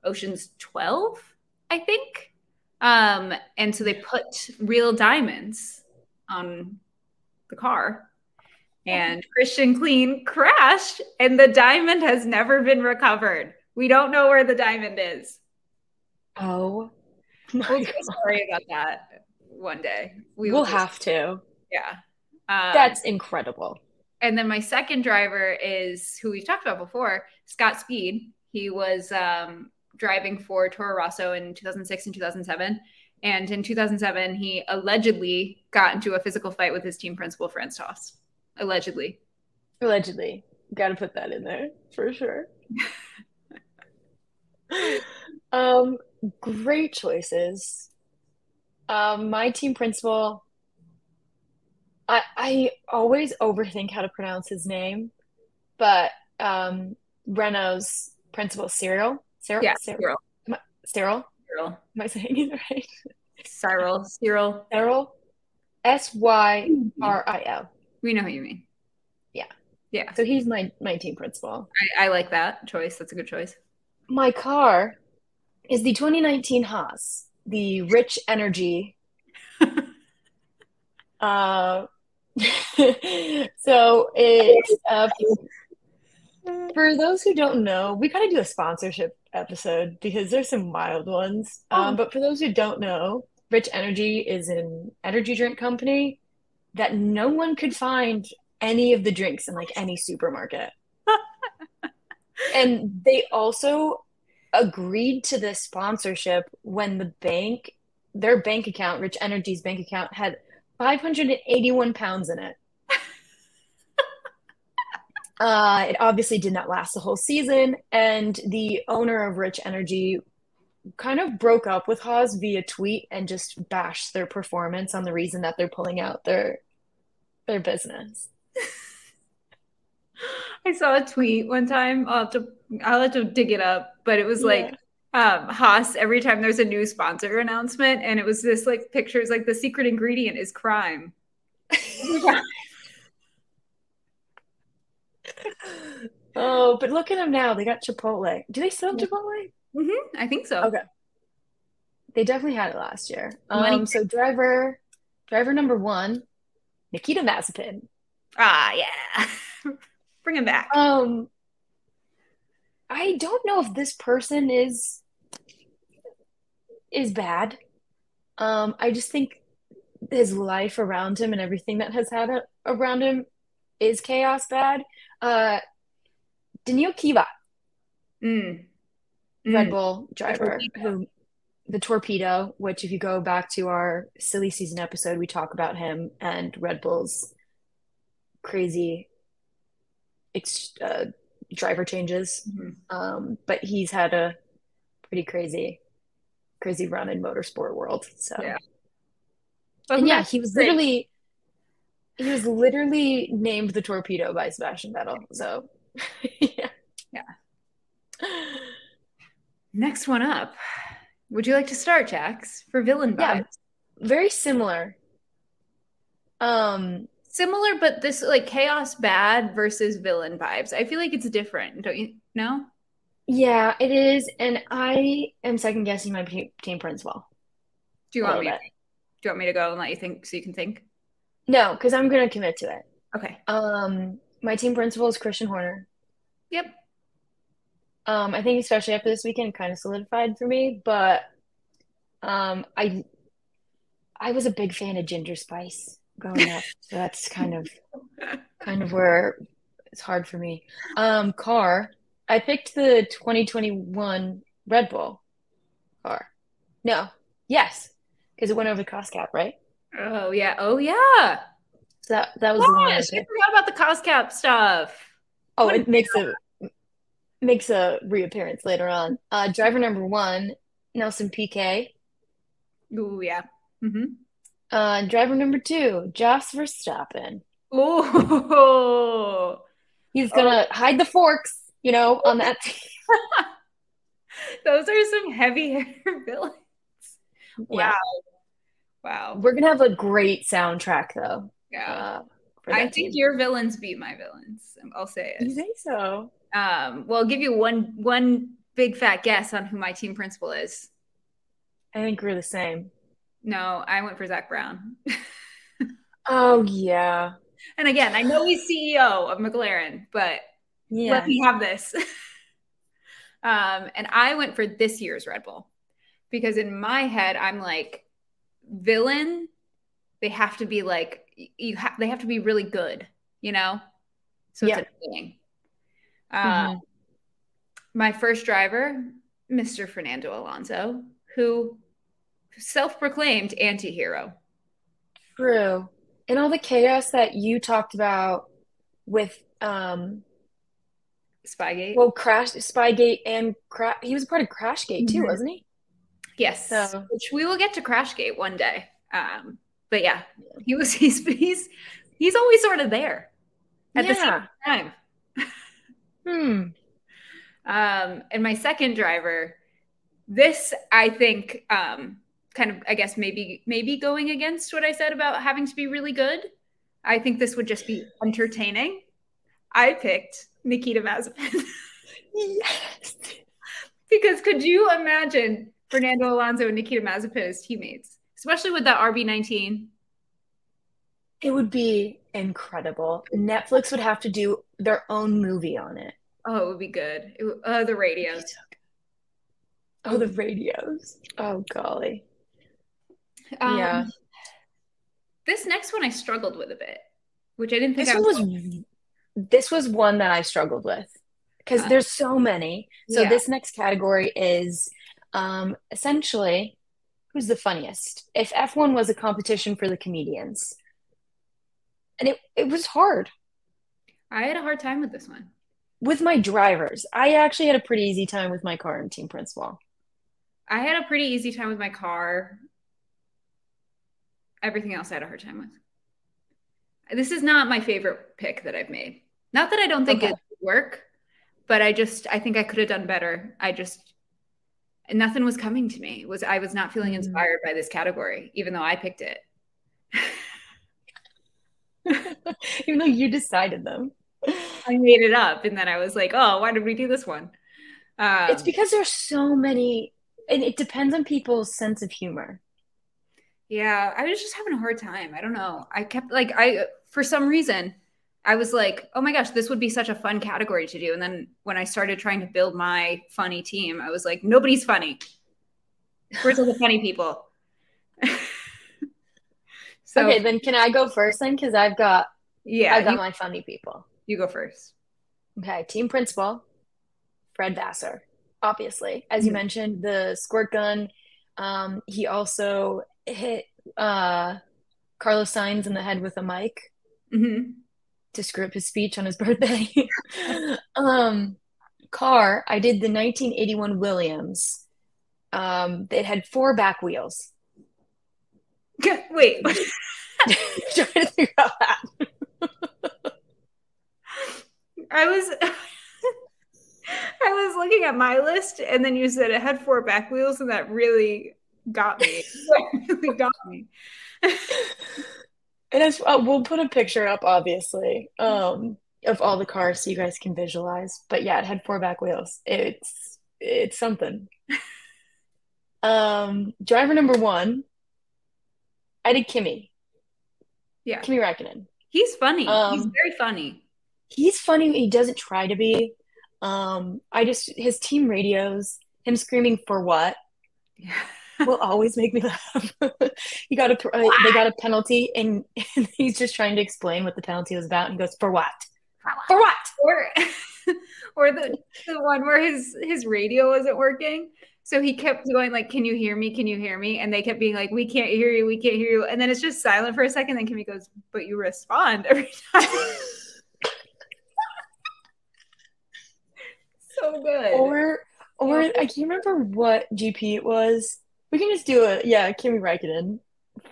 Ocean's 12, I think. And so they put real diamonds on the car. And Christian Klein crashed, and the diamond has never been recovered. We don't know where the diamond is. Oh, we'll do a story about that one day. We'll have to. Yeah. That's incredible. And then my second driver is who we've talked about before, Scott Speed. He was driving for Toro Rosso in 2006 and 2007. And in 2007, he allegedly got into a physical fight with his team principal, Franz Tost. Allegedly. Got to put that in there for sure. Great choices. My team principal, I always overthink how to pronounce his name, but Renault's principal, Cyril. Am I saying it right? Cyril. Syril. We know who you mean. Yeah. So he's my team principal. I like that choice. That's a good choice. My car is the 2019 Haas, the rich energy. So it's for those who don't know, we gotta do a sponsorship episode because there's some wild ones. But for those who don't know, Rich Energy is an energy drink company that no one could find any of the drinks in like any supermarket. And they also agreed to this sponsorship when their bank account, Rich Energy's bank account, had 581 pounds in it. It obviously did not last the whole season. And the owner of Rich Energy kind of broke up with Haas via tweet and just bashed their performance on the reason that they're pulling out their business. I saw a tweet one time. I'll have to dig it up, but it was like Haas every time there's a new sponsor announcement, and it was this like pictures like the secret ingredient is crime. Oh, but look at them now. They got Chipotle. Do they still have Chipotle? Mm-hmm. I think so. Okay. They definitely had it last year. So driver number one, Nikita Mazepin. Ah, yeah. Bring him back. I don't know if this person is bad. I just think his life around him and everything that has had around him is chaos bad. Daniil Kiva. Red Bull driver, the Torpedo, which if you go back to our silly season episode, we talk about him and Red Bull's crazy driver changes. Mm-hmm. But he's had a pretty crazy run in motorsport world. So yeah. And yeah, he was literally named the Torpedo by Sebastian Vettel. So yeah. Next one up. Would you like to start, Jax, for villain vibes? Yeah, very similar. Similar, but this like chaos bad versus villain vibes. I feel like it's different, don't you know? Yeah, it is. And I am second guessing my team principal. Do you want me to go and let you think so you can think? No, because I'm going to commit to it. Okay. My team principal is Christian Horner. Yep. I think especially after this weekend kind of solidified for me, but I was a big fan of Ginger Spice growing up. So that's kind of where it's hard for me. Car, I picked the 2021 Red Bull car. No. Yes. Because it went over the cost cap, right? Oh yeah. So that was the one I forgot about the cost cap stuff. Oh, it makes it makes a reappearance later on. Driver number one, Nelson Piquet. Ooh, yeah. Mm-hmm. Driver number two, Jos Verstappen. Ooh. He's going to hide the forks, you know, on that. Those are some heavy hair villains. Wow. Yeah. Wow. We're going to have a great soundtrack, though. Yeah. I think your villains beat my villains. I'll say it. You think so? Well, I'll give you one big fat guess on who my team principal is. I think we're the same. No, I went for Zac Brown. Oh, yeah. And again, I know he's CEO of McLaren, but let me have this. And I went for this year's Red Bull because in my head, I'm like, villain, they have to be like, they have to be really good, you know? So it's a thing. My first driver, Mr. Fernando Alonso, who self-proclaimed anti-hero. True. And all the chaos that you talked about with Spygate. Well, Spygate and he was part of Crashgate too, wasn't he? Yes. So. Which we will get to Crashgate one day. But yeah, he's always sort of there at the same time. And my second driver, this I think kind of, I guess maybe going against what I said about having to be really good. I think this would just be entertaining. I picked Nikita Mazepin. Yes. Because could you imagine Fernando Alonso and Nikita Mazepin as teammates, especially with that RB19? It would be incredible. Netflix would have to do their own movie on it. Oh, it would be good. The radios. Oh, the radios. Oh, golly. Yeah. This next one I struggled with a bit, which I didn't think this was one that I struggled with because there's so many. So this next category is essentially who's the funniest? If F1 was a competition for the comedians. And it was hard. I had a hard time with this one. With my drivers. I actually had a pretty easy time with my car and team principal. I had a pretty easy time with my car. Everything else I had a hard time with. This is not my favorite pick that I've made. Not that I don't think it would work, but I think I could have done better. Nothing was coming to me. I was not feeling inspired by this category, even though I picked it. Even though you decided them. I made it up and then I was like, oh, why did we do this one? It's because there's so many and it depends on people's sense of humor. Yeah, I was just having a hard time. I don't know. I kept like for some reason I was like, oh my gosh, this would be such a fun category to do. And then when I started trying to build my funny team, I was like, nobody's funny. Where's all the funny people? So, okay, then can I go first then? Because I've got my funny people. You go first. Okay, team principal, Fred Vasseur. Obviously, as you mentioned, the squirt gun. He also hit Carlos Sainz in the head with a mic to screw up his speech on his birthday. Car, I did the 1981 Williams. It had four back wheels. Wait. Trying to think about that. I was looking at my list and then you said it had four back wheels and that really got me. And as we'll put a picture up obviously of all the cars so you guys can visualize. But yeah, it had four back wheels. It's something. Driver number one. I did Kimi. Yeah. Kimi Räikkönen. He's funny. He's very funny. He's funny. He doesn't try to be. His team radios, him screaming for what? Yeah. Will always make me laugh. They got a penalty and he's just trying to explain what the penalty was about and goes, for what? For what? Or the one where his radio wasn't working. So he kept going like, can you hear me? Can you hear me? And they kept being like, we can't hear you. We can't hear you. And then it's just silent for a second. Then Kimi goes, but you respond every time. so good. Or I can't remember what GP it was. We can just do a Kimi Räikkönen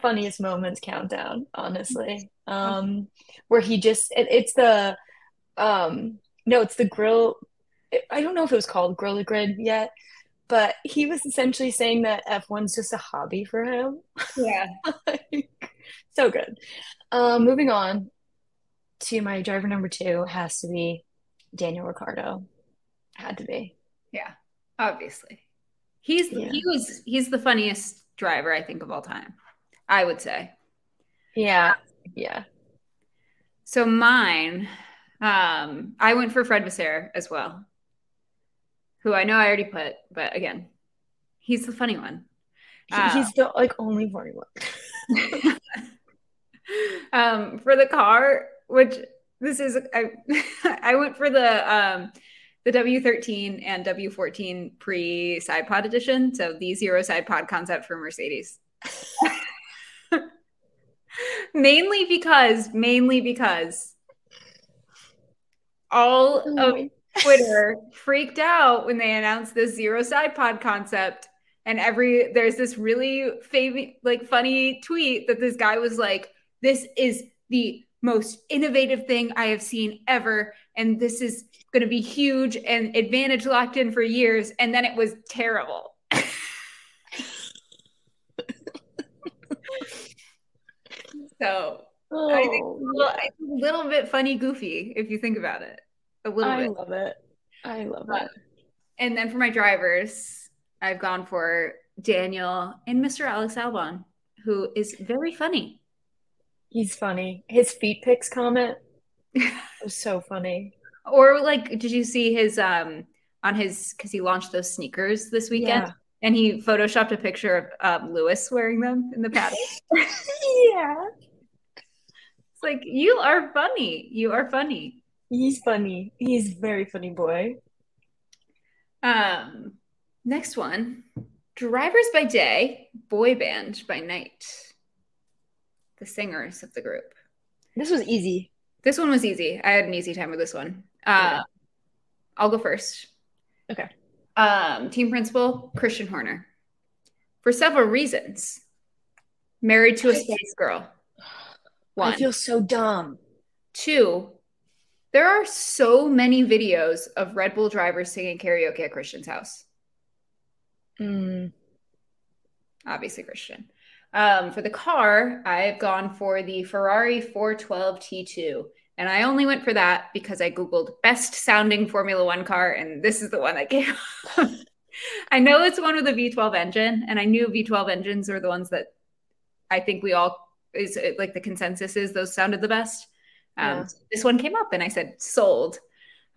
funniest moments countdown, honestly. Where he just it's the no, it's the grill. I don't know if it was called Grill to Grid yet, but he was essentially saying that F1's just a hobby for him. Yeah. So good. Moving on to my driver number two has to be Daniel Ricciardo. Had to be. Yeah, obviously. He's the funniest driver, I think, of all time, I would say. Yeah. Yeah. So mine, I went for Fred Vasseur as well, who I know I already put, but again, he's the funny one. He's the only funny one. For the car, which this is, I went for the W13 and W14 pre-side pod edition. So the zero side pod concept for Mercedes. Mainly because all of Twitter freaked out when they announced this zero side pod concept, and there's this really funny tweet that this guy was like, "This is the most innovative thing I have seen ever, and this is going to be huge and advantage locked in for years." And then it was terrible. So I think a little bit funny, goofy, if you think about it. A little bit. I love it. And then for my drivers, I've gone for Daniel and Mr. Alex Albon, who is very funny. He's funny. His feet pics comment was so funny. Or did you see his because he launched those sneakers this weekend? Yeah. And he photoshopped a picture of Lewis wearing them in the paddock. Yeah. It's like, you are funny. You are funny. He's funny. He's a very funny boy. Next one. Drivers by day, boy band by night. The singers of the group. This was easy. This one was easy. I had an easy time with this one. Yeah. I'll go first. Okay. Team principal, Christian Horner. For several reasons. Married to a space girl. One. I feel so dumb. Two, there are so many videos of Red Bull drivers singing karaoke at Christian's house. Obviously Christian. For the car, I've gone for the Ferrari 412 T2. And I only went for that because I Googled best sounding Formula One car, and this is the one that came up. I know it's one with a V12 engine, and I knew V12 engines are the ones that I think we all, the consensus is those sounded the best. So this one came up, and I said, sold.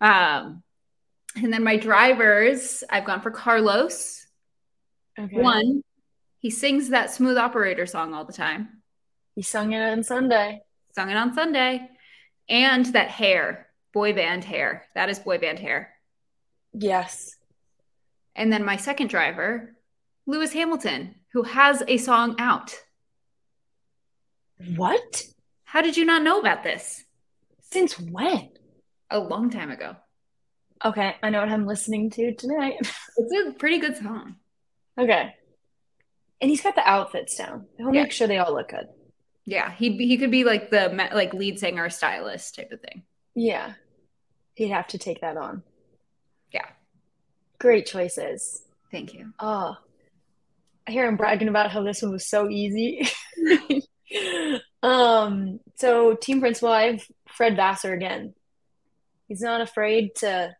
And then my drivers, I've gone for Carlos. Okay. One, he sings that Smooth Operator song all the time. He sung it on Sunday. And that hair, boy band hair. That is boy band hair. Yes. And then my second driver, Lewis Hamilton, who has a song out. What? How did you not know about this? Since when? A long time ago. Okay, I know what I'm listening to tonight. It's a pretty good song. Okay. And he's got the outfits down. He'll make sure they all look good. Yeah, he could be the lead singer, stylist type of thing. Yeah, he'd have to take that on. Yeah, great choices. Thank you. Oh, I hear him bragging about how this one was so easy. So team principal, I have Fred Vasseur again. He's not afraid to.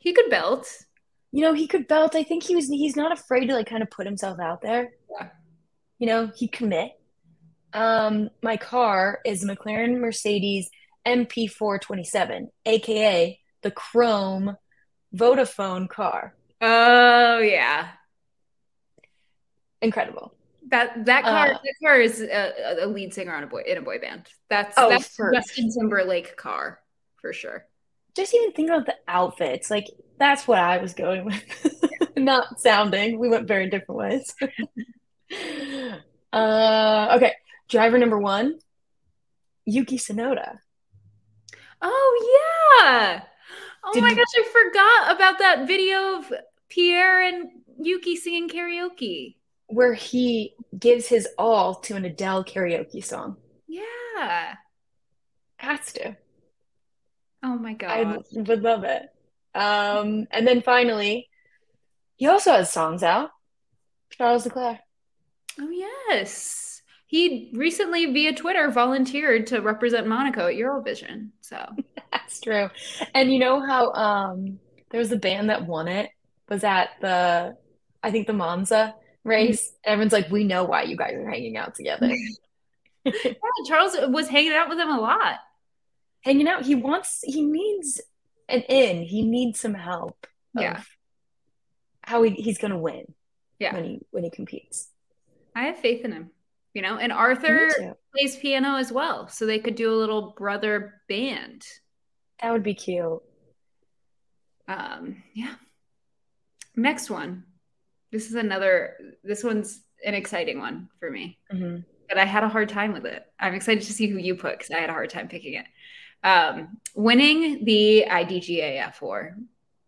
He could belt. He could belt. I think he's not afraid to kind of put himself out there. Yeah. He commit. My car is McLaren Mercedes MP427, aka the Chrome Vodafone car. Oh yeah, incredible! That car is a lead singer in a boy band. That's Justin Timberlake car for sure. Just even think about the outfits. That's what I was going with. Not sounding. We went very different ways. Okay. Driver number one, Yuki Tsunoda. Oh, yeah. Oh my gosh, I forgot about that video of Pierre and Yuki singing karaoke. Where he gives his all to an Adele karaoke song. Yeah. Has to. Oh my God. I would love it. And then finally, he also has songs out. Charles Leclerc. Oh, yes. He recently, via Twitter, volunteered to represent Monaco at Eurovision. So that's true. And you know how there was a band that won it? Was at the, I think, the Monza race. Mm-hmm. Everyone's like, we know why you guys are hanging out together. Yeah, Charles was hanging out with him a lot. Hanging out. He needs an in. He needs some help. Yeah. How he's going to win. Yeah. When he competes. I have faith in him, you know, and Arthur plays piano as well. So they could do a little brother band. That would be cute. Yeah. Next one. This one's an exciting one for me. Mm-hmm. But I had a hard time with it. I'm excited to see who you put because I had a hard time picking it. Winning the IDGAF4,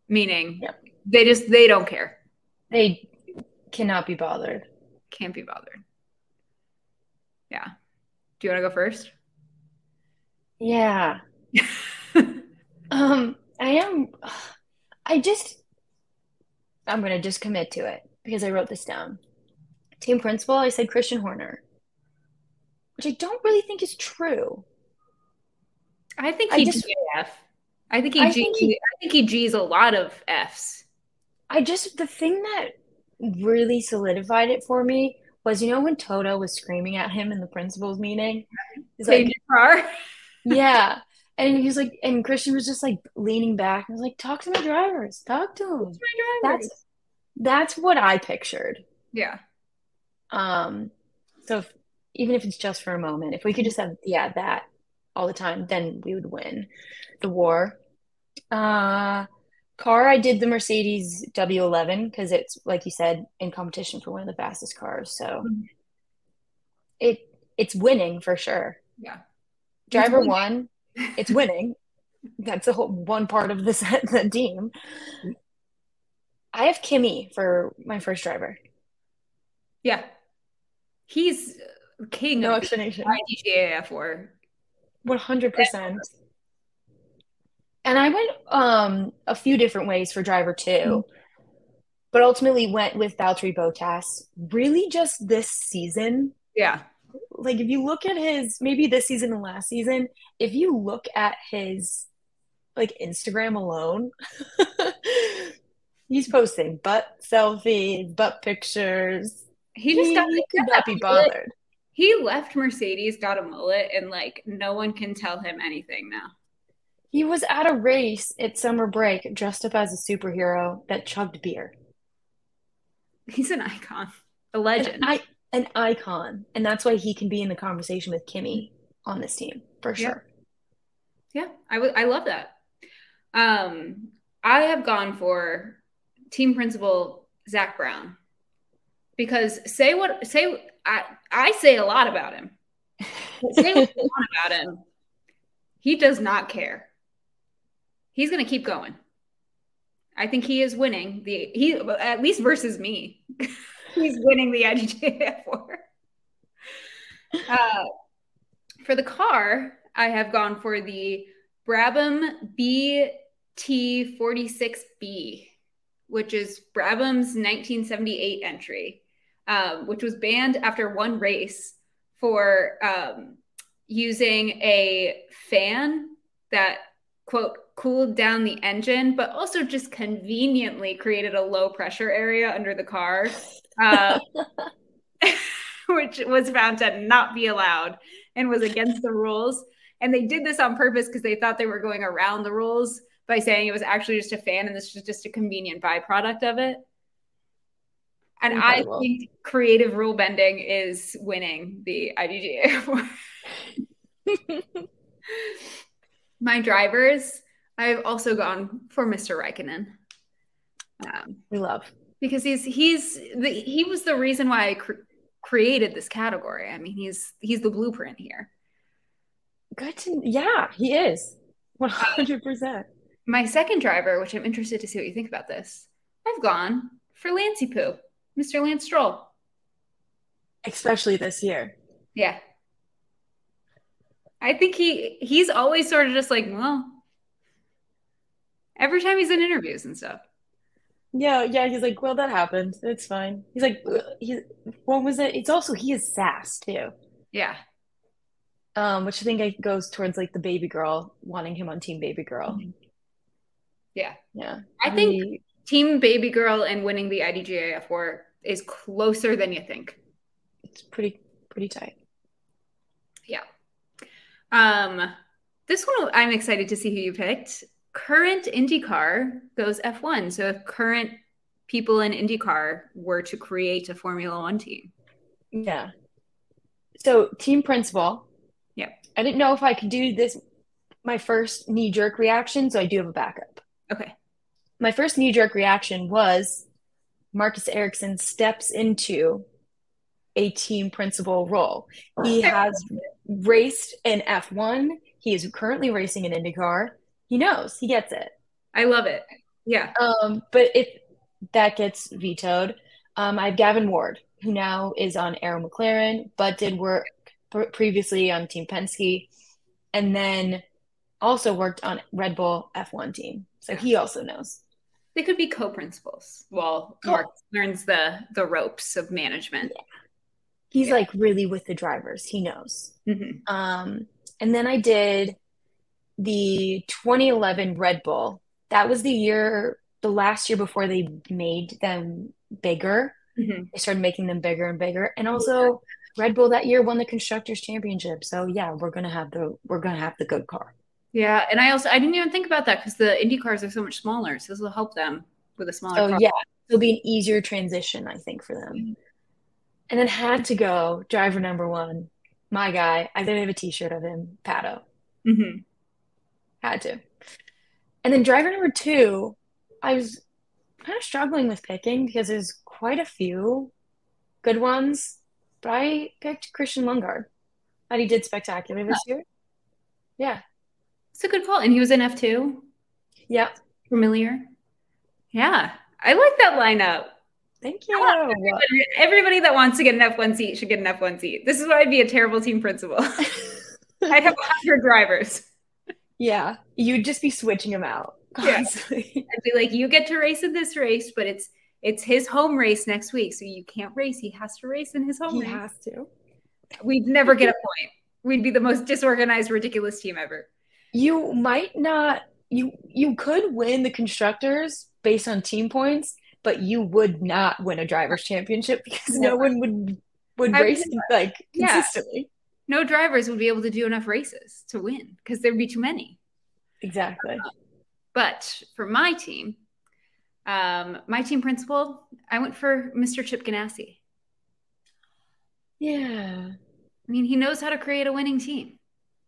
meaning they don't care. They cannot be bothered. Can't be bothered. Yeah. Do you want to go first? Yeah. I'm going to just commit to it because I wrote this down. Team principal, I said Christian Horner, which I don't really think is true. I think he G's F. I think he G's a lot of Fs. The thing that really solidified it for me was, you know, when Toto was screaming at him in the principal's meeting? He's like, yeah. And he was like, and Christian was just like leaning back and was like, talk to my drivers. Talk to them. That's what I pictured. Yeah. So even if it's just for a moment, if we could just have, that all the time, then we would win the war. Car, I did the Mercedes W11 because it's, like you said, in competition for one of the fastest cars. So it's winning for sure. Yeah. Driver one, it's winning. That's the whole one part of this the team. I have Kimi for my first driver. Yeah. He's king of explanation. IDGAF4. 100%. And I went a few different ways for driver two, but ultimately went with Valtteri Bottas. Really just this season. Yeah. Like if you look at his, maybe this season and last season, if you look at his like Instagram alone, he's posting butt selfies, butt pictures. He could not be bothered. He left Mercedes, got a mullet, and like no one can tell him anything now. He was at a race at summer break dressed up as a superhero that chugged beer. He's an icon, a legend. An icon. And that's why he can be in the conversation with Kimi on this team, for sure. Yeah, I love that. I have gone for team principal Zac Brown. Because I say a lot about him. Say what you want about him. He does not care. He's going to keep going. I think he is winning at least versus me. He's winning the IDGAF4. For the car, I have gone for the Brabham BT46B, which is Brabham's 1978 entry. Which was banned after one race for using a fan that, quote, cooled down the engine, but also just conveniently created a low pressure area under the car, which was found to not be allowed and was against the rules. And they did this on purpose because they thought they were going around the rules by saying it was actually just a fan and this was just a convenient byproduct of it. And incredible. I think creative rule bending is winning the IDGAF4. My drivers, I've also gone for Mr. Räikkönen. We love. Because he was the reason why I created this category. I mean, he's the blueprint here. Good to, yeah, he is. 100%. My second driver, which I'm interested to see what you think about this, I've gone for Lancey Poo, Mr. Lance Stroll. Especially this year. Yeah. I think he's always sort of just like, well, every time he's in interviews and stuff. Yeah, he's like, well, that happened. It's fine. He's like, what was it? It's also, he is sassed too. Yeah. Which I think goes towards like the baby girl, wanting him on Team Baby Girl. Mm-hmm. Yeah. I think Team Baby Girl and winning the IDGAF war is closer than you think. It's pretty tight. Yeah. This one, I'm excited to see who you picked. Current IndyCar goes F1. So if current people in IndyCar were to create a Formula One team. Yeah. So team principal. Yeah. I didn't know if I could do this, my first knee-jerk reaction, so I do have a backup. Okay. My first knee-jerk reaction was Marcus Ericsson steps into a team principal role. He has raced in F1. He is currently racing in IndyCar. He knows. He gets it. I love it. Yeah. But if that gets vetoed, I have Gavin Ward, who now is on Arrow McLaren, but did work previously on Team Penske, and then also worked on Red Bull F1 team. So he also knows. They could be co-principals while Mark learns the ropes of management. Yeah. He's like really with the drivers. He knows. Mm-hmm. And then I did the 2011 Red Bull. That was the last year before they made them bigger. Mm-hmm. They started making them bigger and bigger. And also Red Bull that year won the Constructors Championship. So yeah, we're gonna have the good car. Yeah, and I didn't even think about that because the Indy cars are so much smaller. So this will help them with a smaller car. Yeah, it'll be an easier transition, I think, for them. Mm-hmm. And then had to go driver number one, my guy. I didn't have a T-shirt of him, Pato. Mm-hmm. Had to. And then driver number two, I was kind of struggling with picking because there's quite a few good ones. But I picked Christian Lundgaard. But he did spectacular this year. Yeah. It's a good call. And he was in F2. Yeah. Familiar. Yeah. I like that lineup. Thank you. Everybody that wants to get an F1 seat should get an F1 seat. This is why I'd be a terrible team principal. I'd have 100 drivers. Yeah. You'd just be switching them out constantly. Yeah. I'd be like, you get to race in this race, but it's his home race next week. So you can't race. He has to race in his home race. He has to. We'd never get a point. We'd be the most disorganized, ridiculous team ever. You might not – you could win the Constructors based on team points, but you would not win a Drivers' Championship because no one would race consistently. No drivers would be able to do enough races to win because there'd be too many. Exactly. But for my team principal, I went for Mr. Chip Ganassi. Yeah. I mean, he knows how to create a winning team.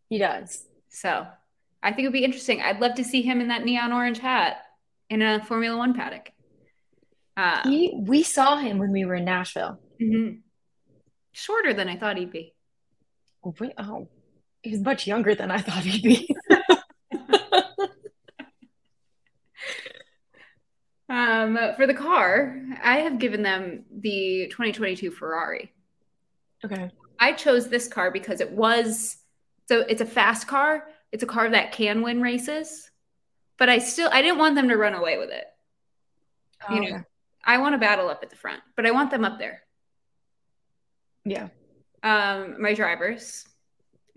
He does. So – I think it would be interesting. I'd love to see him in that neon orange hat in a Formula One paddock. We saw him when we were in Nashville. Mm-hmm. Shorter than I thought he'd be. Oh, he was much younger than I thought he'd be. For the car, I have given them the 2022 Ferrari. Okay. I chose this car because it's a fast car. It's a car that can win races, but I didn't want them to run away with it. Oh, you know, okay. I want to battle up at the front, but I want them up there. Yeah. My drivers,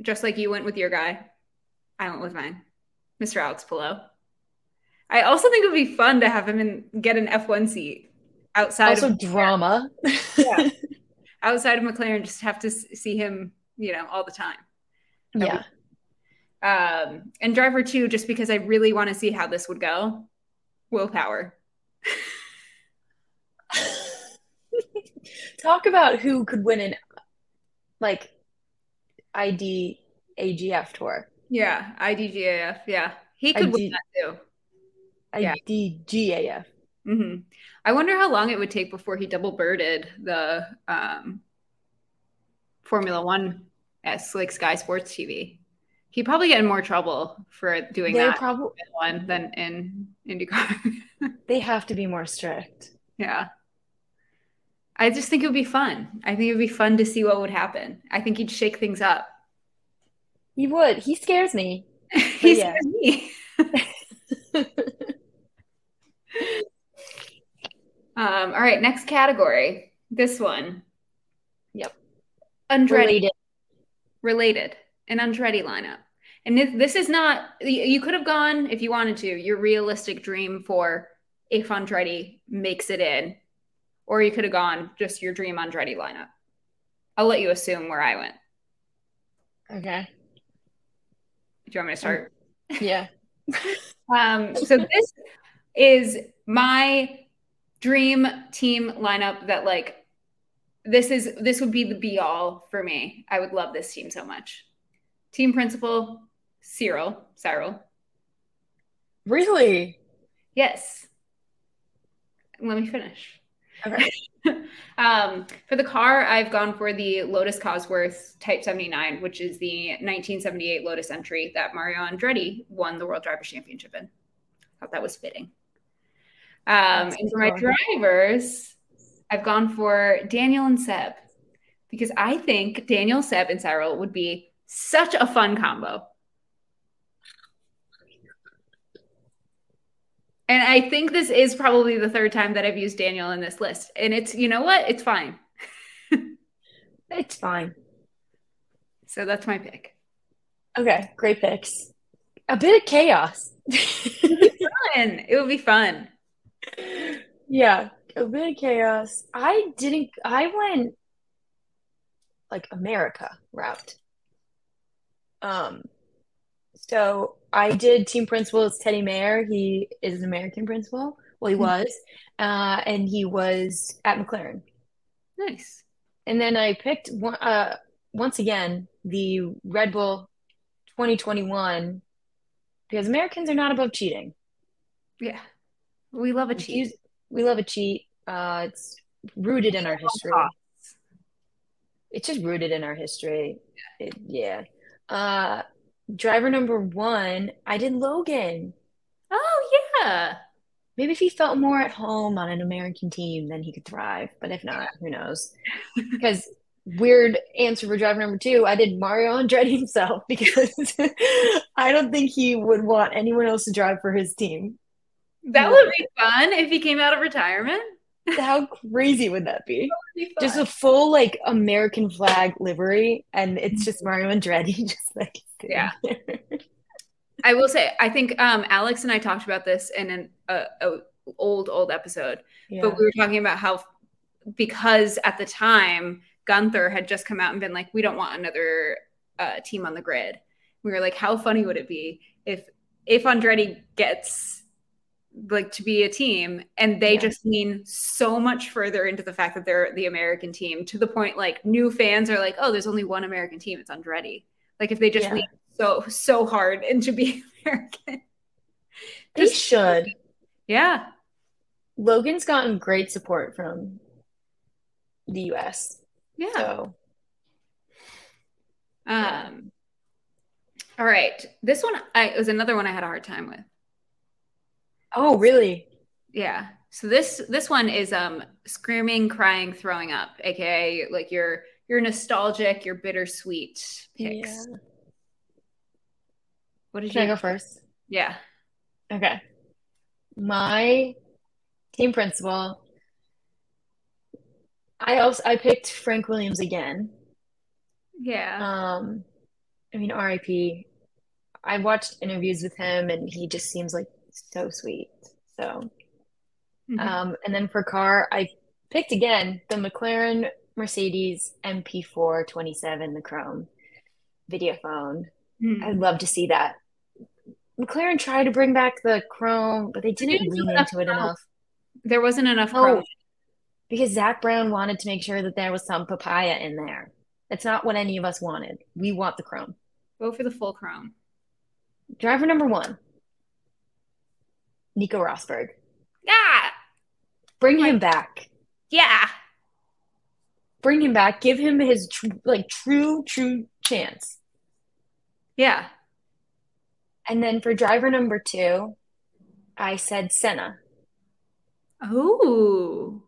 just like you went with your guy, I went with mine, Mr. Alex Palou. I also think it would be fun to have him get an F1 seat outside. Also of drama. Yeah. Outside of McLaren, just have to see him, you know, all the time. Yeah. And driver two, just because I really want to see how this would go, willpower. Talk about who could win an IDGAF tour. Yeah, IDGAF. Yeah, he could win that too. IDGAF. Yeah. Mm-hmm. I wonder how long it would take before he double birded the Formula One as Sky Sports TV. He'd probably get in more trouble for doing that one than in IndyCar. They have to be more strict. Yeah. I just think it would be fun. I think it would be fun to see what would happen. I think he'd shake things up. He would. He scares me. He scares me. All right, next category. This one. Yep. Andretti. Related. An Andretti lineup. And this is not, you could have gone, if you wanted to, your realistic dream for if Andretti makes it in, or you could have gone just your dream Andretti lineup. I'll let you assume where I went. Okay. Do you want me to start? Yeah. So this is my dream team lineup that, like, this would be the be all for me. I would love this team so much. Team principal, Cyril. Really? Yes. Let me finish. Okay. For the car, I've gone for the Lotus Cosworth Type 79, which is the 1978 Lotus entry that Mario Andretti won the World Drivers' Championship in. I thought that was fitting. And for my drivers, I've gone for Daniel and Seb, because I think Daniel, Seb, and Cyril would be such a fun combo. And I think this is probably the third time that I've used Daniel in this list. And it's, you know what? It's fine. It's fine. So that's my pick. Okay. Great picks. A bit of chaos. It would be fun. Yeah. A bit of chaos. I went like America route. So I did team principal as Teddy Mayer. He is an American principal. Well, he was. And he was at McLaren. Nice. And then I picked, once again, the Red Bull 2021, because Americans are not above cheating. Yeah. We love a cheat. We love a cheat. It's rooted in our history. It's just rooted in our history. Yeah. Driver number one, I did Logan. Oh, yeah. Maybe if he felt more at home on an American team, then he could thrive. But if not, who knows? Because weird answer for driver number two, I did Mario Andretti himself, because I don't think he would want anyone else to drive for his team. That would be fun if he came out of retirement. How crazy would that be? Just a full, like, American flag livery, and it's just Mario Andretti just, like, yeah. I will say, I think Alex and I talked about this in an old episode, but we were talking about how, because at the time Gunther had just come out and been like, we don't want another team on the grid. We were like, how funny would it be if Andretti gets, like, to be a team, and they just lean so much further into the fact that they're the American team, to the point, like, new fans are like, oh, there's only one American team, it's Andretti. Like, if they just lean so hard into being American. They should. Yeah. Logan's gotten great support from the US. Yeah. So. All right. This one, it was another one I had a hard time with. Oh, really? Yeah. So this one is screaming, crying, throwing up, aka like your nostalgic, your bittersweet picks. Yeah. What did Can you I go first? Yeah. Okay. My team principal. I picked Frank Williams again. Yeah. I mean, RIP. I watched interviews with him, and he just seems like so sweet. So, and then for car, I picked again the McLaren Mercedes MP4 27, the chrome videophone. I'd love to see that. McLaren tried to bring back the chrome, but they didn't lean into it enough. There wasn't enough chrome. Because Zach Brown wanted to make sure that there was some papaya in there. That's not what any of us wanted. We want the chrome. Go for the full chrome. Driver number one. Nico Rosberg. Yeah. Bring him back. Yeah. Bring him back. Give him his true chance. Yeah. And then for driver number two, I said Senna. Oh,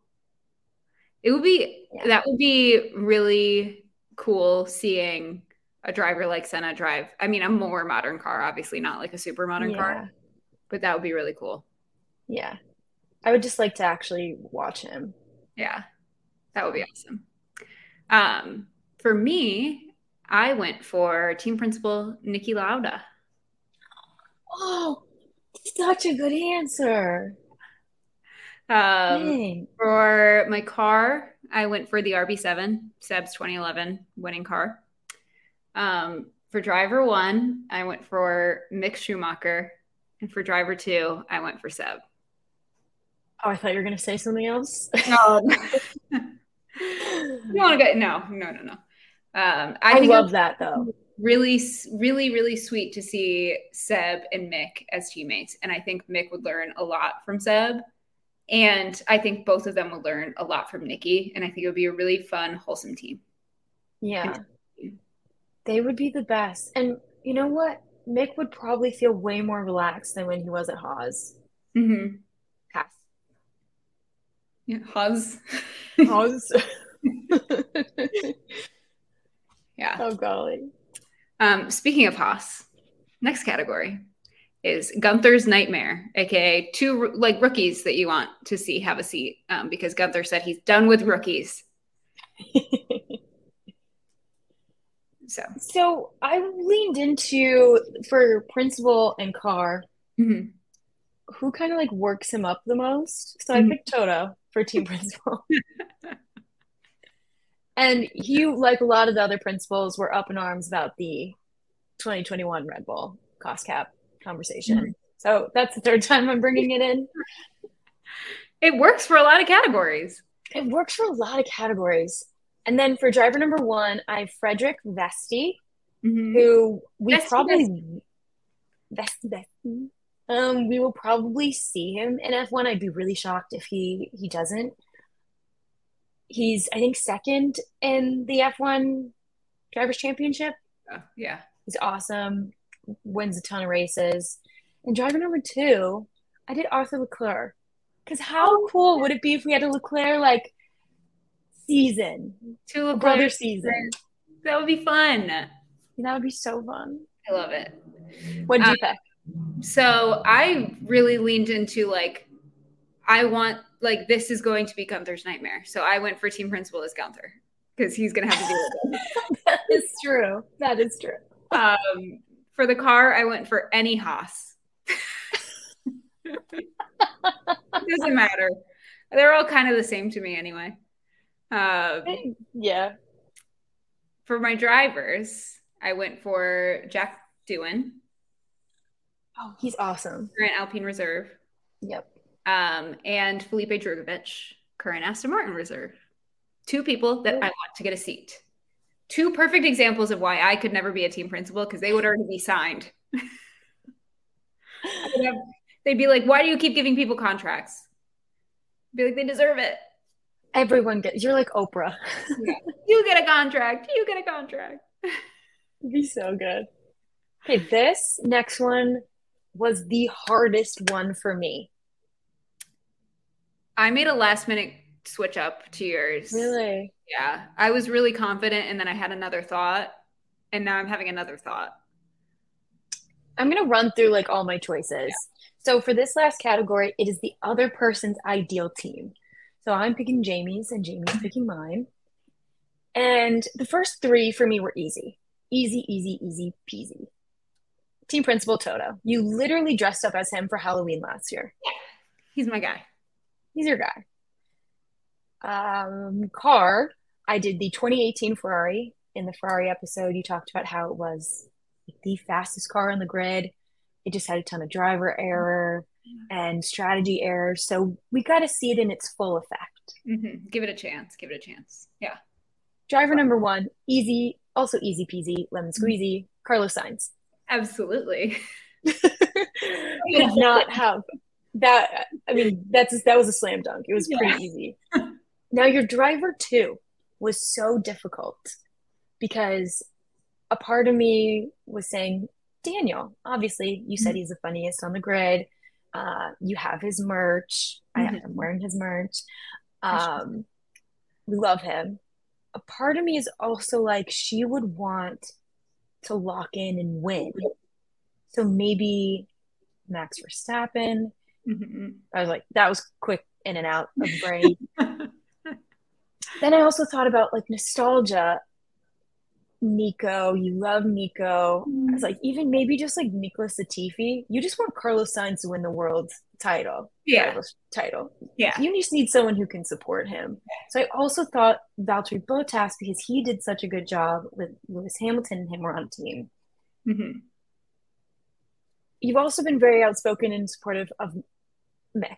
it would be, yeah. That would be really cool seeing a driver like Senna drive. I mean, a more modern car, obviously not like a super modern car, but that would be really cool. Yeah. I would just like to actually watch him. Yeah. That would be awesome. For me, I went for team principal Niki Lauda. Oh, such a good answer. For my car, I went for the RB7, Seb's 2011 winning car. For driver one, I went for Mick Schumacher. And for driver two, I went for Seb. Oh, I thought you were going to say something else. No. I love that, though. Really, really, really sweet to see Seb and Mick as teammates. And I think Mick would learn a lot from Seb. And I think both of them would learn a lot from Niki. And I think it would be a really fun, wholesome team. Yeah. They would be the best. And you know what? Mick would probably feel way more relaxed than when he was at Haas. Mm-hmm. Pass. Yeah, Haas. Yeah. Oh, golly. Speaking of Haas, next category is Gunther's nightmare, aka two like rookies that you want to see have a seat, because Gunther said he's done with rookies. So I leaned into for principal and car, mm-hmm. who kind of like works him up the most. So I picked Toto for team principal. And he, like a lot of the other principals, were up in arms about the 2021 Red Bull cost cap conversation. Mm-hmm. So that's the third time I'm bringing it in. It works for a lot of categories. And then for driver number one, I have Frederick Vesti, mm-hmm. who we we will probably see him in F1. I'd be really shocked if he doesn't. He's, I think, second in the F1 Drivers' Championship. Yeah. He's awesome. Wins a ton of races. And driver number two, I did Arthur Leclerc. Because how cool would it be if we had a Leclerc, like, season? Two Leclerc brother season. That would be fun. That would be so fun. I love it. What did you pick? So I really leaned into, like, I want, like, this is going to be Gunther's nightmare. So I went for team principal as Gunther because he's going to have to deal with it. That is true. For the car, I went for any Haas. It doesn't matter. They're all kind of the same to me anyway. Yeah. For my drivers, I went for Jack Doohan. Oh, he's awesome. Current Alpine Reserve. Yep. And Felipe Drugovich, current Aston Martin reserve. Two people that I want to get a seat. Two perfect examples of why I could never be a team principal because they would already be signed. They'd be like, why do you keep giving people contracts? I'd be like, they deserve it. Everyone gets, you're like Oprah. Yeah. You get a contract. It'd be so good. Okay, this next one was the hardest one for me. I made a last minute switch up to yours. Really? Yeah. I was really confident and then I had another thought and now I'm having another thought. I'm going to run through like all my choices. Yeah. So for this last category, it is the other person's ideal team. So I'm picking Jamie's and Jamie's picking mine. And the first three for me were easy. Easy peasy. Team principal Toto. You literally dressed up as him for Halloween last year. Yeah. He's my guy. He's your guy. Car, I did the 2018 Ferrari. In the Ferrari episode, you talked about how it was the fastest car on the grid. It just had a ton of driver error and strategy error. So we got to see it in its full effect. Mm-hmm. Give it a chance. Yeah. Driver number one, easy. Also easy peasy, lemon squeezy, Carlos Sainz. Absolutely. Could not have... That was a slam dunk. It was pretty easy. Now, your driver, too, was so difficult because a part of me was saying, Daniel. Obviously, you said he's the funniest on the grid. You have his merch. I'm wearing his merch. We love him. A part of me is also like, she would want to lock in and win. So maybe Max Verstappen. Mm-hmm. I was like, that was quick in and out of the brain. Then I also thought about like nostalgia. Nico, you love Nico. I was like, even maybe just like Nicholas Latifi, you just want Carlos Sainz to win the world title. Yeah. You just need someone who can support him. So I also thought Valtteri Bottas, because he did such a good job with Lewis Hamilton and him were on a team. Mm-hmm. You've also been very outspoken and supportive of Mick.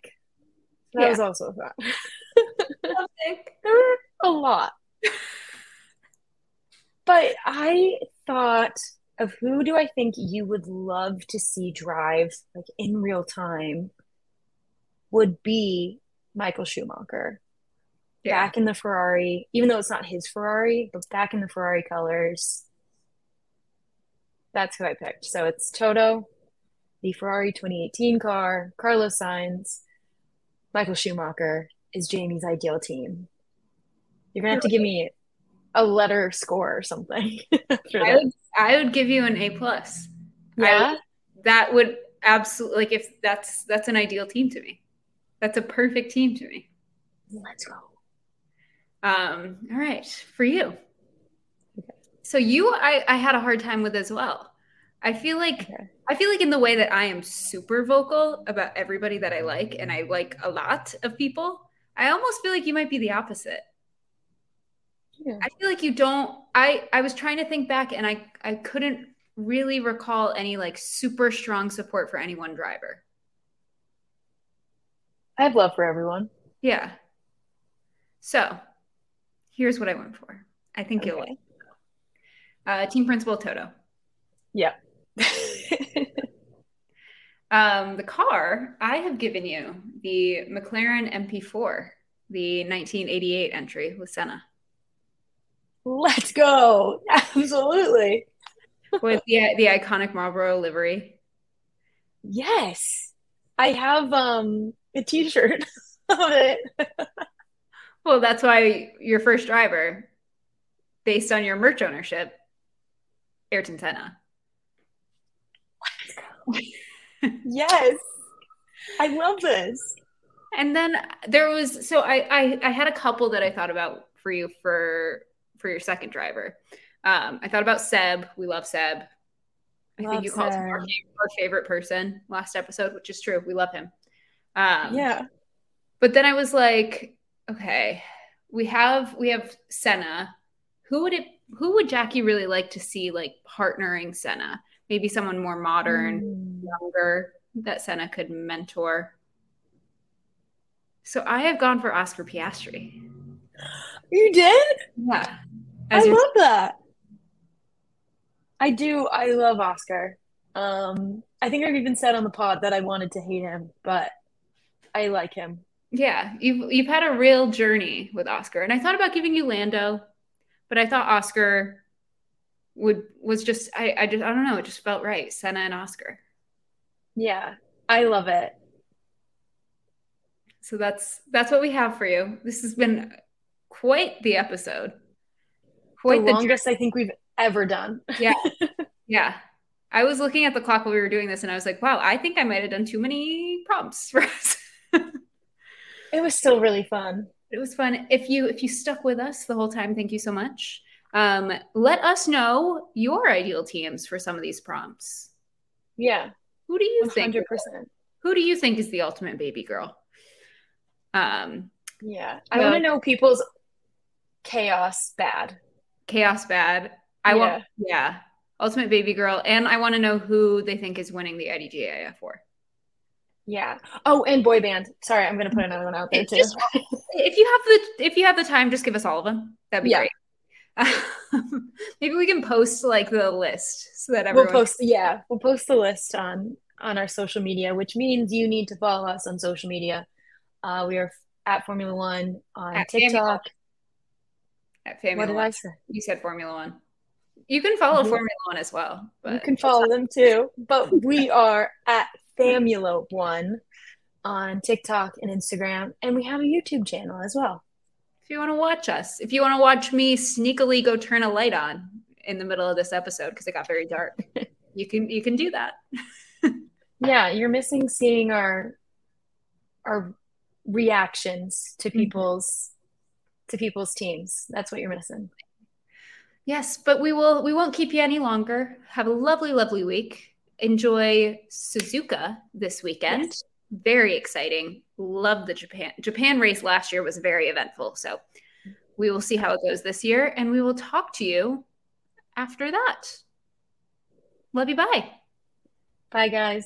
That was also a thought. I think there were a lot. But I thought of who do I think you would love to see drive like in real time would be Michael Schumacher. Yeah. Back in the Ferrari, even though it's not his Ferrari, but back in the Ferrari colors. That's who I picked. So it's Toto, the Ferrari 2018 car, Carlos Sainz, Michael Schumacher is Jamie's ideal team. You're going to have to give me a letter score or something. I would give you an A+. Yeah. That would absolutely, like, if that's an ideal team to me. That's a perfect team to me. Let's go. All right. For you. Okay. So you, I had a hard time with as well. I feel like in the way that I am super vocal about everybody that I like, and I like a lot of people, I almost feel like you might be the opposite. Yeah. I feel like you don't, I was trying to think back, and I couldn't really recall any like super strong support for any one driver. I have love for everyone. Yeah. So here's what I went for. I think you'll like. Team principal Toto. Yeah. The car, I have given you the McLaren MP4, the 1988 entry with Senna. Let's go. Absolutely. With the iconic Marlboro livery. Yes. I have a t-shirt of it. Well, that's why your first driver, based on your merch ownership, Ayrton Senna. Let's go. Yes. I love this. And then there was, so I had a couple that I thought about for you for your second driver. I thought about Seb. We love Seb. I think you called him our favorite person last episode, which is true. We love him. Yeah. But then I was like, okay, we have Senna. Who would Jackie really like to see like partnering Senna? Maybe someone more modern, younger that Senna could mentor. So I have gone for Oscar Piastri. You did? Yeah. I love that. I do. I love Oscar. I think I've even said on the pod that I wanted to hate him, but I like him. Yeah. You've had a real journey with Oscar. And I thought about giving you Lando, but I thought Oscar was just I don't know. It just felt right. Senna and Oscar. Yeah. I love it. So that's what we have for you. This has been quite the episode. Quite the longest I think we've ever done. Yeah. Yeah. I was looking at the clock while we were doing this, and I was like, wow, I think I might have done too many prompts for us. It was still really fun. It was fun. If you stuck with us the whole time, thank you so much. Let us know your ideal teams for some of these prompts. Yeah. Who do you 100%. Think? 100%. Who do you think is the ultimate baby girl? Yeah. I want to know people's chaos bad. I want ultimate baby girl, and I want to know who they think is winning the IDGAF for. Yeah. Oh, and boy band. Sorry, I'm gonna put another one out there too. Just, if you have the time, just give us all of them. That'd be great. Maybe we can post like the list so that everyone. We'll post the list on our social media, which means you need to follow us on social media. We are at Formula One on TikTok. At Family One. You said Formula One. You can follow Formula One as well. But you can follow them too. But we are at Famula One on TikTok and Instagram. And we have a YouTube channel as well. If you want to watch us, if you want to watch me sneakily go turn a light on in the middle of this episode because it got very dark, you can do that. Yeah, you're missing seeing our reactions to people's teams. That's what you're missing. Yes, but we won't keep you any longer. Have a lovely, lovely week. Enjoy Suzuka this weekend. Yes. Very exciting. Love the Japan race last year was very eventful. So we will see how it goes this year, and we will talk to you after that. Love you. Bye. Bye, guys.